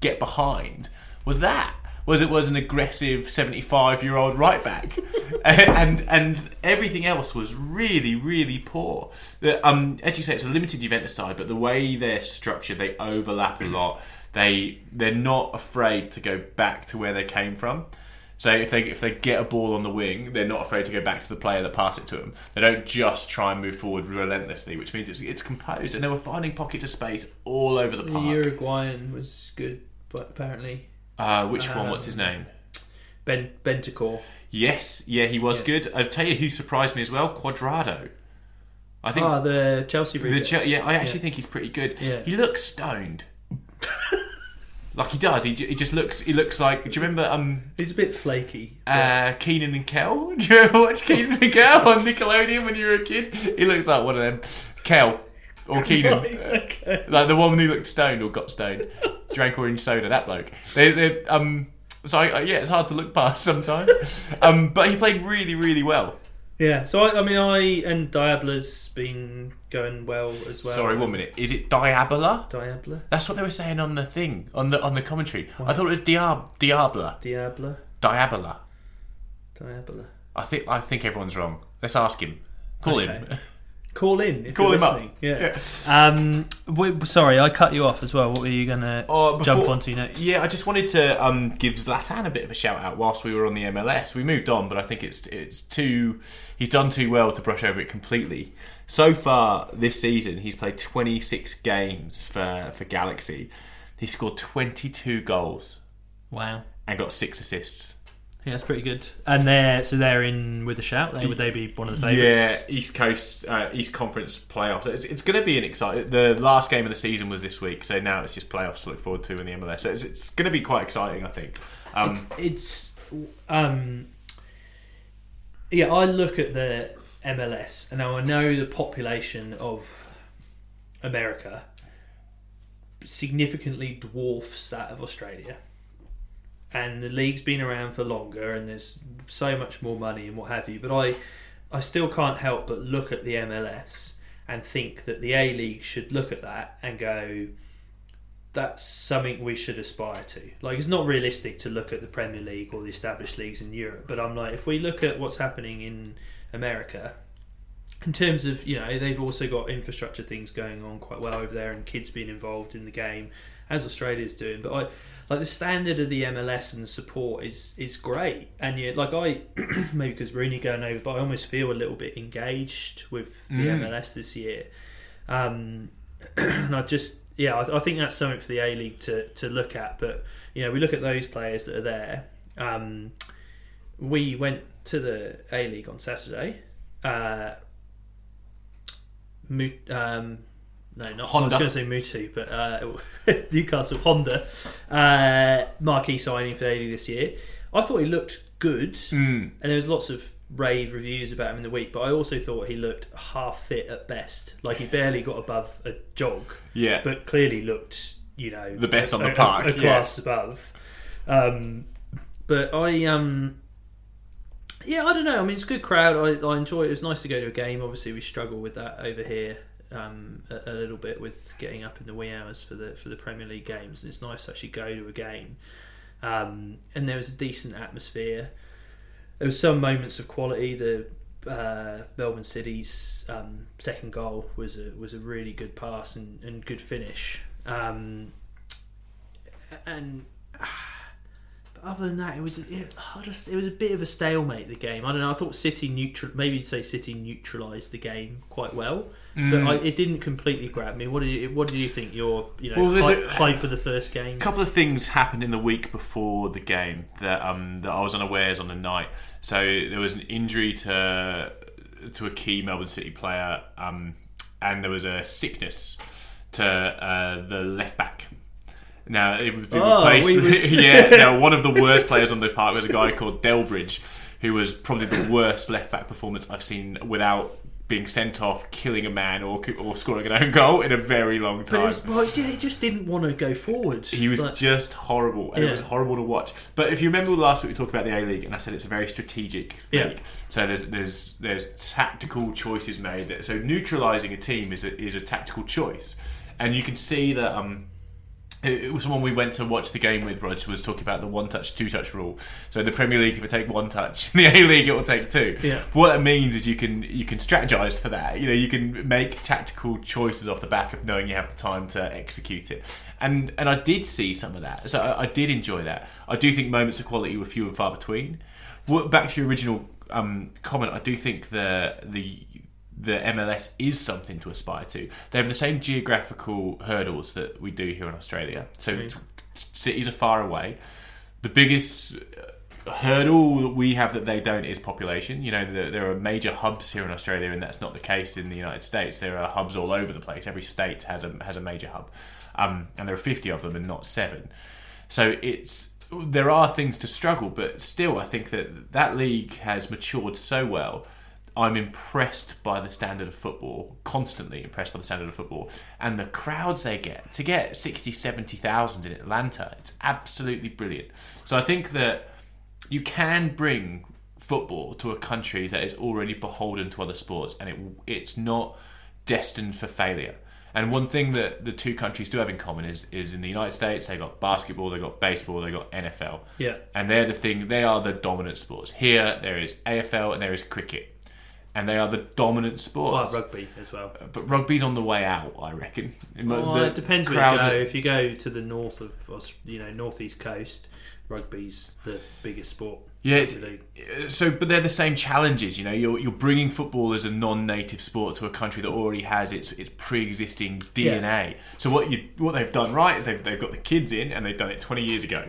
get behind was that. It was an aggressive 75-year-old right back, and everything else was really, really poor. As you say, it's a limited Juventus side, but the way they're structured, they overlap a lot. They're not afraid to go back to where they came from. So if they get a ball on the wing, they're not afraid to go back to the player that passed it to them. They don't just try and move forward relentlessly, which means it's composed. And they were finding pockets of space all over the park. The Uruguayan was good, but apparently. Which one? What's his name? Bentancur. Yes, he was good. I'll tell you who surprised me as well. Cuadrado. I think. The Chelsea rejects. I actually think he's pretty good. Yeah. He looks stoned. Like he does, he just looks. He looks like. Do you remember? He's a bit flaky. Keenan and Kel. Do you ever watch Keenan and Kel on Nickelodeon when you were a kid? He looks like one of them, Kel or Keenan, like the one who looked stoned or got stoned, drank orange soda. That bloke. So it's hard to look past sometimes. But he played really, really well. Yeah. So I mean, and Diabla's been going well as well. Sorry, 1 minute. Is it Diabola? Diabla. That's what they were saying on the thing, on the commentary. What? I thought it was Diabla. Diabla. Diabola. Diabola. I think everyone's wrong. Let's ask him. Call him. Call in. If Call you're him listening. Up. Yeah. Sorry, I cut you off as well. What were you going to jump onto next? Yeah, I just wanted to give Zlatan a bit of a shout out whilst we were on the MLS. We moved on, but I think it's too. He's done too well to brush over it completely. So far this season, he's played 26 games for Galaxy. He scored 22 goals. Wow. And got 6 assists. Yeah, that's pretty good. And they're in with a shout. Would they be one of the favourites? Yeah, East Conference playoffs. It's going to be an exciting. The last game of the season was this week, so now it's just playoffs to look forward to in the MLS. So it's going to be quite exciting, I think. I look at the MLS, and now I know the population of America significantly dwarfs that of Australia. And the league's been around for longer, and there's so much more money and what have you. But I still can't help but look at the MLS and think that the A-League should look at that and go, that's something we should aspire to. Like, it's not realistic to look at the Premier League or the established leagues in Europe. But I'm like, if we look at what's happening in America, in terms of, they've also got infrastructure things going on quite well over there and kids being involved in the game, as Australia's doing. But the standard of the MLS and the support is great. And maybe because Rooney going over, but I almost feel a little bit engaged with the MLS this year. And I think that's something for the A-League to look at. But, we look at those players that are there. We went to the A-League on Saturday. I was going to say Mutu, but Newcastle Honda. Marquee signing for the A-League this year. I thought he looked good, and there was lots of rave reviews about him in the week, but I also thought he looked half fit at best. Like, he barely got above a jog, but clearly looked, the best on the park. A class above. But I don't know. I mean, it's a good crowd. I enjoy it. It was nice to go to a game. Obviously, we struggle with that over here. A little bit with getting up in the wee hours for the Premier League games, and it's nice to actually go to a game. And there was a decent atmosphere. There were some moments of quality. The Melbourne City's second goal was a really good pass and good finish. But other than that, it was a bit of a stalemate, the game. I don't know. I thought City neutralised the game quite well. But it didn't completely grab me. What do you think? Hype of the first game. A couple of things happened in the week before the game that I was unawares on the night. So there was an injury to a key Melbourne City player, and there was a sickness to the left back. Now it would be replaced. Now one of the worst players on the park was a guy called Delbridge, who was probably the worst left back performance I've seen without being sent off, killing a man, or scoring an own goal in a very long time. He just didn't want to go forward. He was just horrible, and it was horrible to watch. But if you remember last week, we talked about the A-League, and I said it's a very strategic league. So there's tactical choices made. So neutralising a team is a tactical choice. And you can see that... It was someone we went to watch the game with, Rog, was talking about the one-touch, two-touch rule. So in the Premier League, if it take one touch, in the A-League, it will take two. Yeah. What it means is you can strategise for that. You can make tactical choices off the back of knowing you have the time to execute it. And I did see some of that. So I did enjoy that. I do think moments of quality were few and far between. Back to your original comment, I do think the MLS is something to aspire to. They have the same geographical hurdles that we do here in Australia. So cities are far away. The biggest hurdle that we have that they don't is population. There are major hubs here in Australia, and that's not the case in the United States. There are hubs all over the place. Every state has a major hub. And there are 50 of them and not 7. So there are things to struggle, but still I think that league has matured so well. I'm impressed by the standard of football, constantly impressed by the standard of football, and the crowds they get. To get 60,000, 70,000 in Atlanta, it's absolutely brilliant. So I think that you can bring football to a country that is already beholden to other sports, and it's not destined for failure. And one thing that the two countries do have in common is in the United States, they got basketball, they got baseball, they got NFL. Yeah. And they are the dominant sports. Here, there is AFL and there is cricket. and they are the dominant sports. Well, rugby as well. But rugby's on the way out, I reckon. Well, it depends where you go. If you go to the north of, northeast coast, rugby's the biggest sport. Yeah, but they're the same challenges, You're bringing football as a non-native sport to a country that already has its pre-existing DNA. Yeah. So what they've done right is they've got the kids in, and they've done it 20 years ago.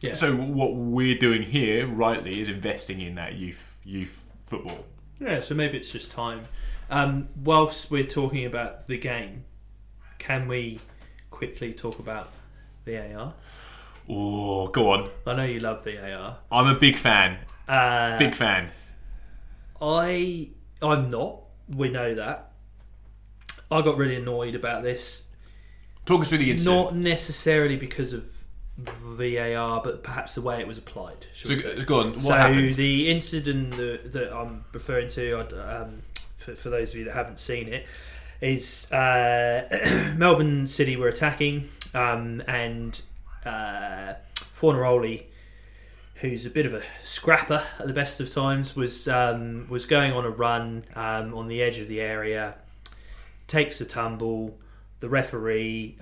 Yeah. So what we're doing here, rightly, is investing in that youth football. Yeah, so maybe it's just time. Whilst we're talking about the game, can we quickly talk about VAR? Oh, go on. I know you love VAR. I'm a big fan. I'm not. We know that. I got really annoyed about this. Talk us through the incident. Not necessarily because of VAR, but perhaps the way it was applied. So go on. What happened? So the incident that I'm referring to, for those of you that haven't seen it, is Melbourne City were attacking, and Fornaroli, who's a bit of a scrapper at the best of times, was going on a run on the edge of the area, takes a tumble. The referee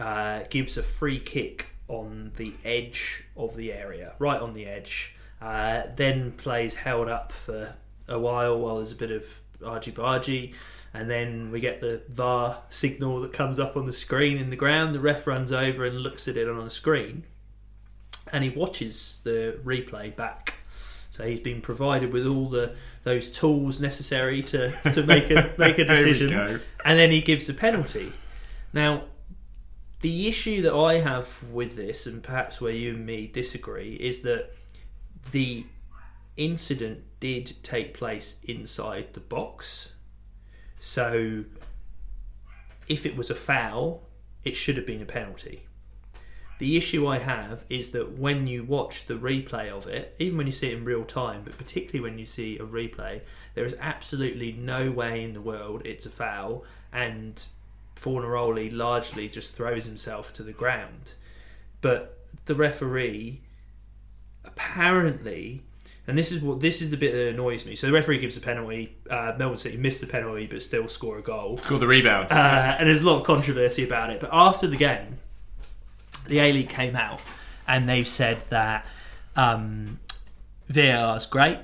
gives a free kick on the edge of the area, right on the edge. Then plays held up for a while there's a bit of argy-bargy, and then we get the VAR signal that comes up on the screen in the ground. The ref runs over and looks at it on the screen, and he watches the replay back. So he's been provided with all those tools necessary to make a decision. There we go. And then he gives a penalty. Now, the issue that I have with this, and perhaps where you and me disagree, is that the incident did take place inside the box. So if it was a foul, it should have been a penalty. The issue I have is that when you watch the replay of it, even when you see it in real time, but particularly when you see a replay, there is absolutely no way in the world it's a foul, and Fornaroli largely just throws himself to the ground. But the referee apparently, and this is the bit that annoys me. So the referee gives a penalty. Melbourne City missed the penalty, but still score a goal. Score the rebound. And there's a lot of controversy about it. But after the game, the A-League came out and they've said that VAR is great.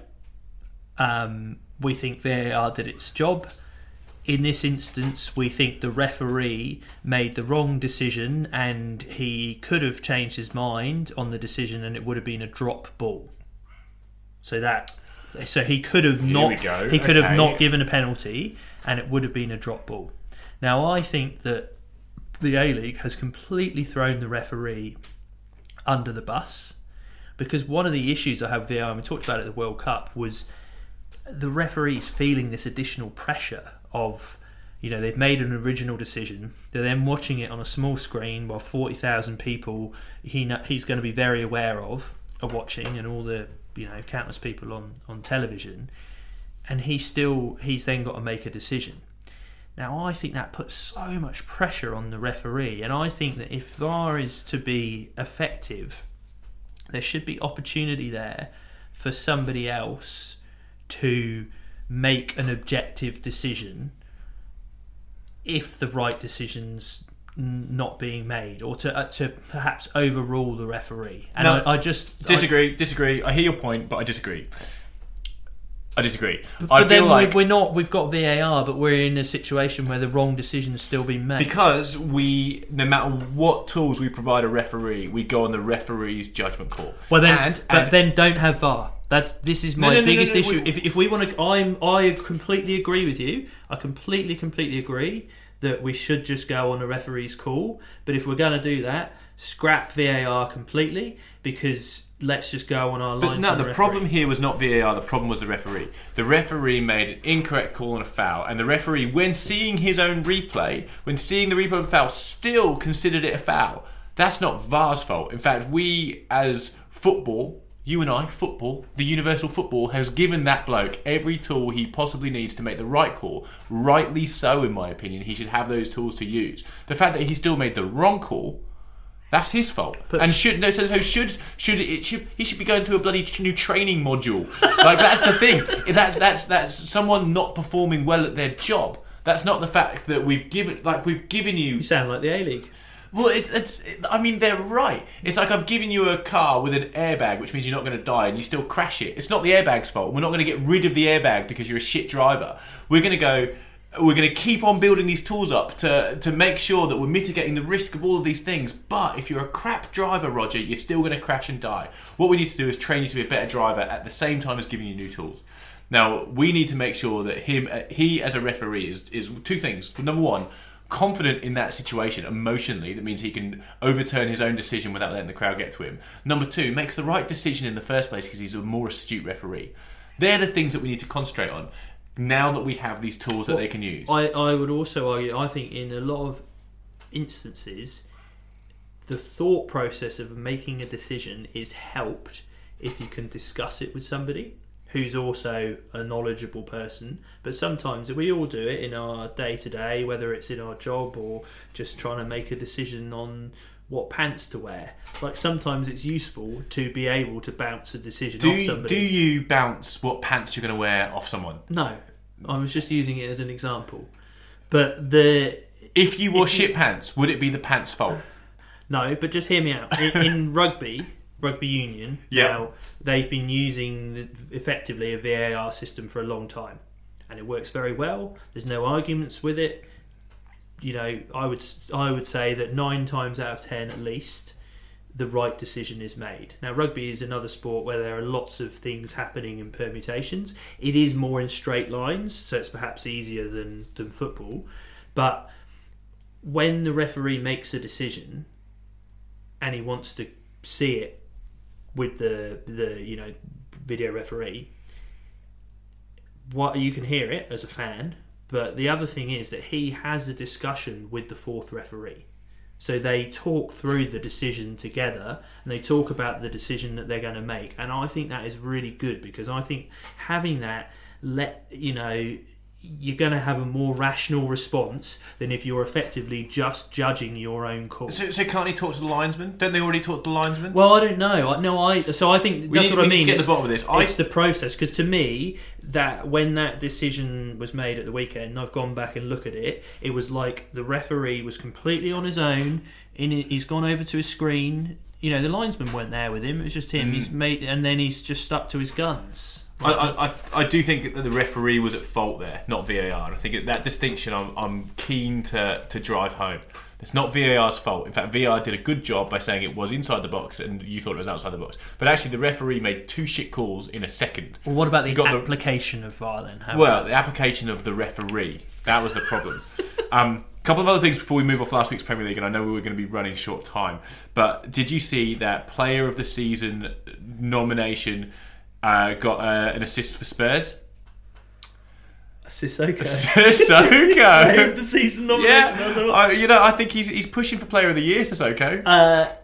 We think VAR did its job. In this instance, we think the referee made the wrong decision and he could have changed his mind on the decision and it would have been a drop ball. So he could have not have not given a penalty and it would have been a drop ball. Now, I think that the A-League has completely thrown the referee under the bus, because one of the issues I have with VAR, and we talked about it at the World Cup, was the referees feeling this additional pressure of, they've made an original decision. They're then watching it on a small screen while 40,000 people he's going to be very aware of are watching, and all the countless people on television. And he's then got to make a decision. Now, I think that puts so much pressure on the referee, and I think that if VAR is to be effective, there should be opportunity there for somebody else to make an objective decision if the right decision's not being made, or to perhaps overrule the referee. And no, I just disagree. I hear your point, but I disagree. But I feel like we've got VAR, but we're in a situation where the wrong decision is still being made, because no matter what tools we provide a referee, we go on the referee's judgment call. Well, then, but then don't have VAR. This is my biggest issue. If we want to, I completely agree with you. I completely agree that we should just go on a referee's call. But if we're going to do that, scrap VAR completely, because let's just go on our lines. But no, the problem here was not VAR. The problem was the referee. The referee made an incorrect call on a foul, and the referee, when seeing the replay of a foul, still considered it a foul. That's not VAR's fault. In fact, we as football. You and I, football, the universal football, has given that bloke every tool he possibly needs to make the right call. Rightly so, in my opinion. He should have those tools to use. The fact that he still made the wrong call That's his fault. But and he should be going through a bloody new training module. Like, that's the thing. That's someone not performing well at their job. That's not the fact that we've given you. You sound like the A-League. Well, I mean, they're right. It's like I've given you a car with an airbag, which means you're not going to die, and you still crash it. It's not the airbag's fault. We're not going to get rid of the airbag because you're a shit driver. We're going to keep on building these tools up to make sure that we're mitigating the risk of all of these things. But if you're a crap driver, Roger, you're still going to crash and die. What we need to do is train you to be a better driver at the same time as giving you new tools. Now, we need to make sure that he as a referee is two things. Number one, confident in that situation emotionally. That means he can overturn his own decision without letting the crowd get to him. Number two, makes the right decision in the first place because he's a more astute referee. They're the things that we need to concentrate on now that we have these tools that they can use. I would also argue, I think in a lot of instances, the thought process of making a decision is helped if you can discuss it with somebody who's also a knowledgeable person. But sometimes we all do it in our day-to-day, whether it's in our job or just trying to make a decision on what pants to wear. Like, sometimes it's useful to be able to bounce a decision off somebody. Do you bounce what pants you're going to wear off someone? No. I was just using it as an example. But if you wore shit pants, would it be the pants' fault? No, but just hear me out. In rugby union, now, they've been using effectively a VAR system for a long time. And it works very well. There's no arguments with it. You know, I would say that 9 times out of 10, at least, the right decision is made. Now, rugby is another sport where there are lots of things happening and permutations. It is more in straight lines, so it's perhaps easier than football. But when the referee makes a decision and he wants to see it with the you know, video referee, you can hear it as a fan. But the other thing is that he has a discussion with the fourth referee. So they talk through the decision together and they talk about the decision that they're going to make. And I think that is really good, because I think having that, you're going to have a more rational response than if you're effectively just judging your own call. So can't he talk to the linesman? Don't they already talk to the linesman? Well, I don't know. I think that's what I mean. We need to get to the bottom of this. It's the process, because to me, that when that decision was made at the weekend, I've gone back and looked at it. It was like the referee was completely on his own. He's gone over to his screen. You know, the linesmen weren't there with him. It was just him. He's made, and then he's just stuck to his guns. I do think that the referee was at fault there, not VAR. I think that distinction I'm keen to drive home. It's not VAR's fault. In fact, VAR did a good job by saying it was inside the box and you thought it was outside the box. But actually, the referee made 2 shit calls in a second. Well, what about the application of VAR then? The application of the referee. That was the problem. Couple of other things before we move off last week's Premier League, and I know we were going to be running short of time, but did you see that Player of the Season nomination got an assist for Spurs? Sissoko. Player of the Season nomination. Yeah. I think he's pushing for Player of the Year, Sissoko.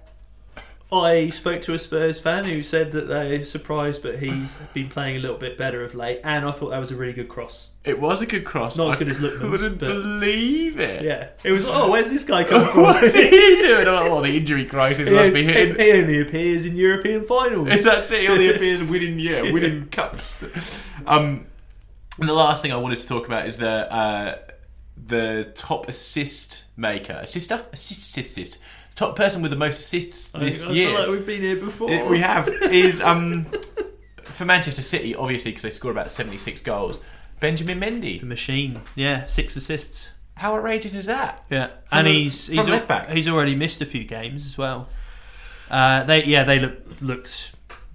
I spoke to a Spurs fan who said that they're surprised, but he's been playing a little bit better of late, and I thought that was a really good cross. It was a good cross. Not as good as Lookman's. I couldn't believe it. Yeah. It was like, where's this guy coming from? What's he doing? The injury crisis must be hitting. He only appears in European finals. That's it. He only appears winning cups. And the last thing I wanted to talk about is the top assist maker. Top person with the most assists this year. I feel like we've been here before. We have. Is for Manchester City, obviously, because they scored about 76 goals. Benjamin Mendy, the machine. Yeah, 6 assists. How outrageous is that? Yeah, and he's left back. He's already missed a few games as well. They looked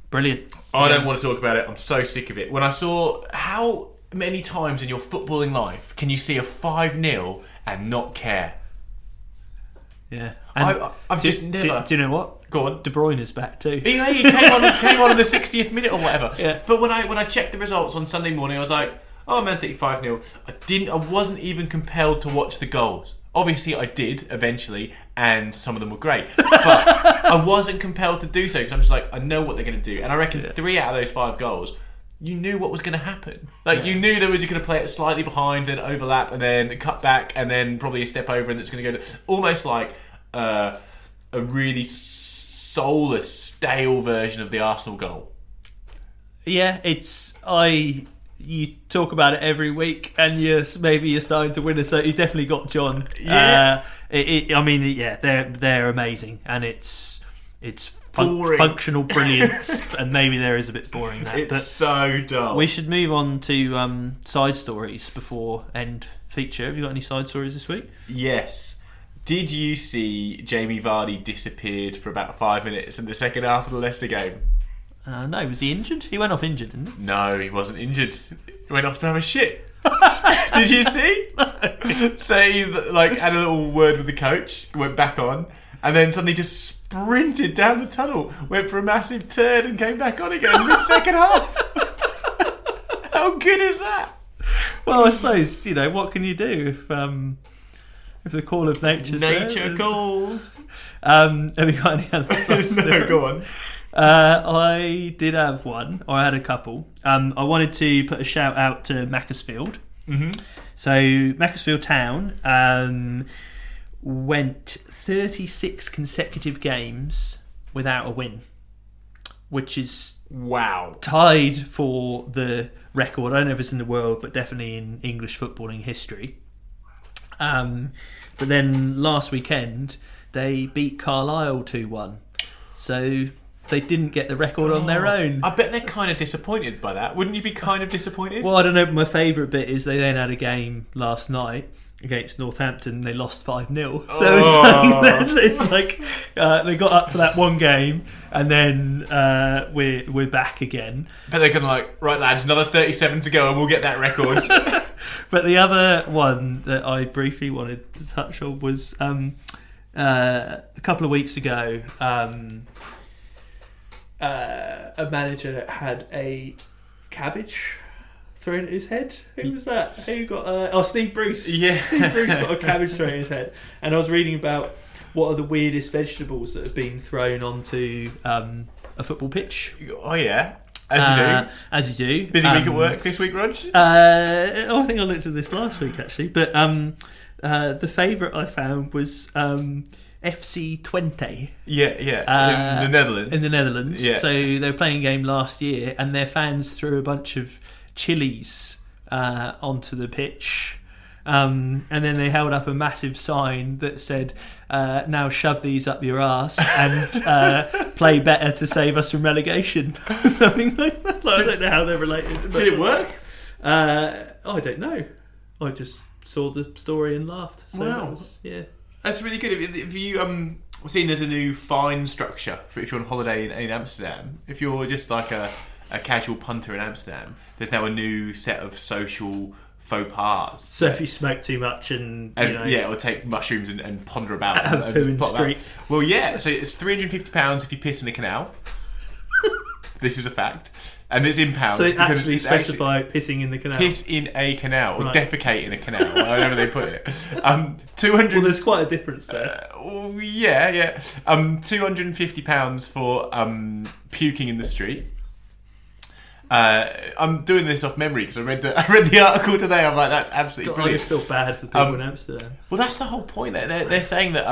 brilliant. I don't want to talk about it. I'm so sick of it. When I saw how many times in your footballing life can you see a 5-0 and not care? Yeah, I've just never. Do you know what? Go on. De Bruyne is back too. He came on in the 60th minute or whatever. Yeah. But when I checked the results on Sunday morning, I was like, "Oh, Man City 5-0." I wasn't even compelled to watch the goals. Obviously, I did eventually, and some of them were great. But I wasn't compelled to do so because I'm just like, I know what they're going to do, and I reckon 3 out of those 5 goals, you knew what was going to happen. You knew they were just going to play it slightly behind, then overlap, and then cut back, and then probably a step over, and it's going to go to almost like a really soulless, stale version of the Arsenal goal. Yeah, you talk about it every week, and maybe you're starting to win it. So you've definitely got John. Yeah, they're amazing, and it's functional brilliance, and maybe there is a bit boring. But so dull. We should move on to side stories before end feature. Have you got any side stories this week? Yes. Did you see Jamie Vardy disappeared for about 5 minutes in the second half of the Leicester game? No, was he injured? He went off injured, didn't he? No, he wasn't injured. He went off to have a shit. Did you see? So he had a little word with the coach, went back on, and then suddenly just sprinted down the tunnel, went for a massive turd and came back on again mid-second half. How good is that? Well, I suppose, what can you do if the call of nature's nature calls. Have you got any other side stories? No, go on. I did have one, or I had a couple. I wanted to put a shout out to Macclesfield. Mm-hmm. So Macclesfield Town went 36 consecutive games without a win, which is tied for the record. I don't know if it's in the world, but definitely in English footballing history. But then last weekend they beat Carlisle 2-1, so they didn't get the record on their own. I bet they're kind of disappointed by that. Wouldn't you be kind of disappointed? Well, I don't know, but my favourite bit is they then had a game last night against Northampton. They lost 5-0, so they got up for that one game, and then we're back again. But they're gonna right lads, another 37 to go, and we'll get that record. But the other one that I briefly wanted to touch on was a couple of weeks ago. A manager had a cabbage thrown at his head. Who was that? Who got? Steve Bruce. Yeah, Steve Bruce got a cabbage thrown at his head. And I was reading about what are the weirdest vegetables that have been thrown onto a football pitch. Oh yeah, as you do. Busy week at work this week, Rog. I think I looked at this last week actually, but the favourite I found was. FC Twente. Yeah, in the Netherlands. Yeah. So they were playing a game last year, and their fans threw a bunch of chilies onto the pitch, and then they held up a massive sign that said, "Now shove these up your arse and play better to save us from relegation." Something like that. I don't know how they're related. Did it work? I don't know. I just saw the story and laughed. So wow. That was, yeah. That's really good. If you seen there's a new fine structure for if you're on holiday in Amsterdam, if you're just a casual punter in Amsterdam, there's now a new set of social faux pas. So if you smoke too much or take mushrooms and ponder about and poo in the street. Well, yeah. So it's £350 if you piss in a canal. This is a fact. And it's in pounds. So they actually specify pissing in the canal. Piss in a canal, or defecate in a canal, however they put it. 200. Well, there's quite a difference there. Yeah. £250 for puking in the street. I'm doing this off memory because I read the article today. I'm like, that's absolutely brilliant. I just feel bad for people in Amsterdam. Well, that's the whole point. They're saying that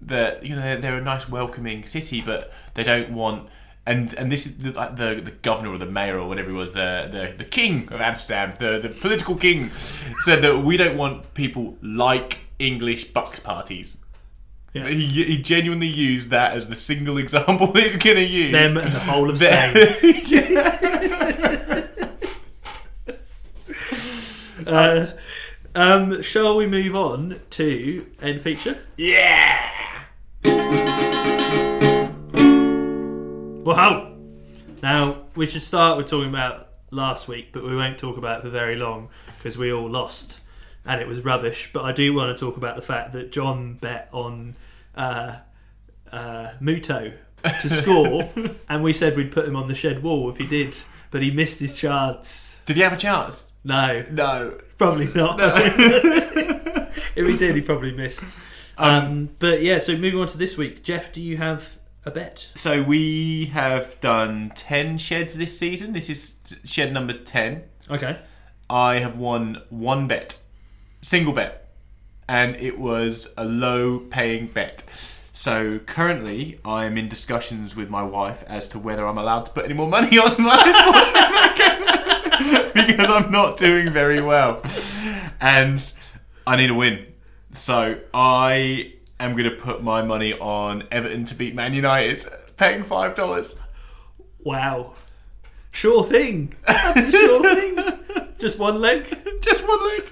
they're a nice, welcoming city, but they don't want. And this is the governor or the mayor or whatever he was, the king of Amsterdam, the political king, said that we don't want people like English bucks parties. Yeah. He genuinely used that as the single example he's going to use. Them and the whole of Spain. Shall we move on to end feature? Yeah! Wow. Now, we should start with talking about last week, but we won't talk about it for very long because we all lost and it was rubbish. But I do want to talk about the fact that John bet on Muto to score and we said we'd put him on the shed wall if he did, but he missed his chance. Did he have a chance? No. Probably not. No. If he did, he probably missed. But yeah, so moving on to this week. Jeff, do you have a bet? So we have done 10 sheds this season. This is shed number 10. Okay. I have won one bet. Single bet. And it was a low paying bet. So currently, I am in discussions with my wife as to whether I'm allowed to put any more money on my because I'm not doing very well, and I need a win. So I am going to put my money on Everton to beat Man United, paying $5. Wow, sure thing. That's a sure thing. Just one leg. Just one leg.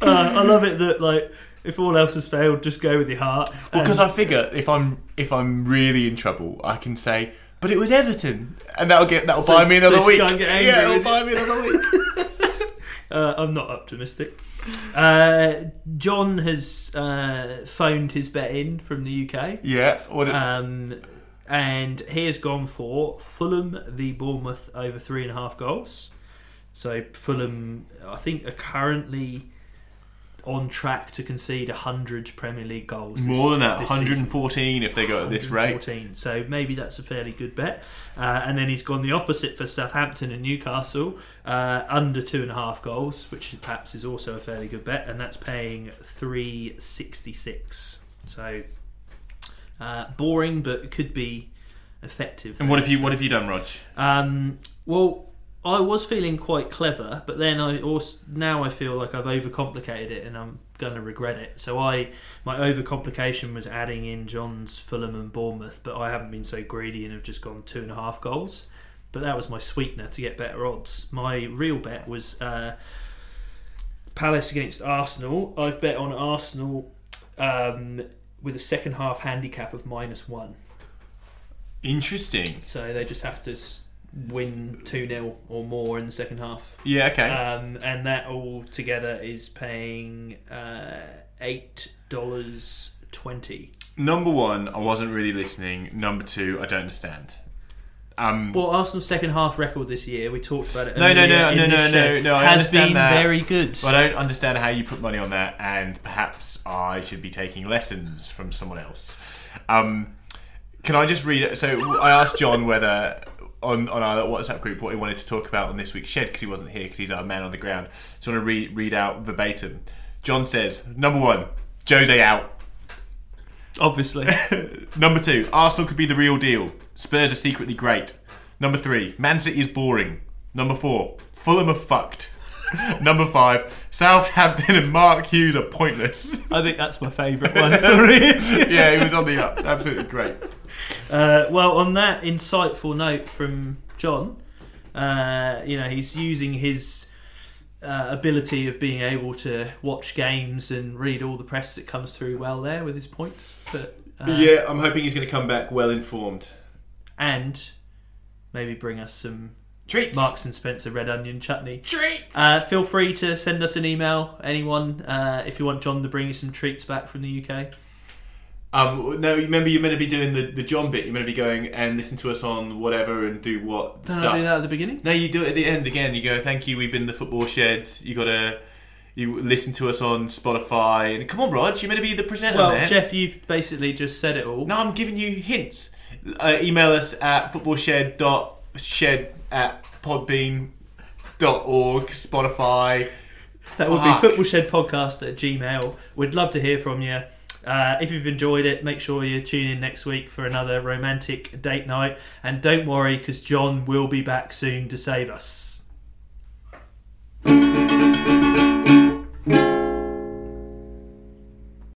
I love it that if all else has failed, just go with your heart. Well, because I figure if I'm really in trouble, I can say, but it was Everton, and that'll buy me another week. Yeah, it'll buy me another week. I'm not optimistic. John has phoned his bet in from the UK. Yeah. And he has gone for Fulham v Bournemouth over 3.5 goals. So Fulham, I think, are currently on track to concede 100 Premier League goals. More than that, 114 if they go at this rate. So maybe that's a fairly good bet. And then he's gone the opposite for Southampton and Newcastle, under 2.5 goals, which perhaps is also a fairly good bet, and that's paying $3.66. So boring, but it could be effective. And what have you done, Rog? Well, I was feeling quite clever, but then now I feel like I've overcomplicated it and I'm going to regret it. So my overcomplication was adding in John's Fulham and Bournemouth, but I haven't been so greedy and have just gone 2.5 goals. But that was my sweetener to get better odds. My real bet was Palace against Arsenal. I've bet on Arsenal with a second half handicap of -1. Interesting. So they just have to win 2-0 or more in the second half. Yeah, okay. And that all together is paying $8.20. Number one, I wasn't really listening. Number two, I don't understand. Well, Arsenal's second half record this year, we talked about it earlier. No, I understand that. Has been very good. But I don't understand how you put money on that, and perhaps I should be taking lessons from someone else. Can I just read it? So I asked John whether on our WhatsApp group what he wanted to talk about on this week's shed, because he wasn't here, because he's our man on the ground. So I want to read out verbatim. John says, number one, Jose out. Obviously. Number two, Arsenal could be the real deal. Spurs are secretly great. Number three, Man City is boring. Number four, Fulham are fucked. Number five, Southampton and Mark Hughes are pointless. I think that's my favourite one. Yeah, it was on the up. Absolutely great. Well, on that insightful note from John, he's using his ability of being able to watch games and read all the press that comes through well there with his points. But yeah, I'm hoping he's going to come back well informed. And maybe bring us some treats. Marks and Spencer red onion chutney. Treats! Feel free to send us an email, anyone, if you want John to bring you some treats back from the UK. No, remember you're meant to be doing the John bit. You're meant to be going and listen to us on whatever and do what Don't stuff. I do that at the beginning? No, you do it at the end again. You go, thank you, we've been the Football Shed. You listen to us on Spotify. And come on, Rog, you're meant to be the presenter there. Well, Jeff, you've basically just said it all. No, I'm giving you hints. Email us at footballshed.shed@podbean.org, Spotify. That would be footballshedpodcast@gmail.com. We'd love to hear from you. If you've enjoyed it, make sure you tune in next week for another romantic date night. And don't worry, because John will be back soon to save us.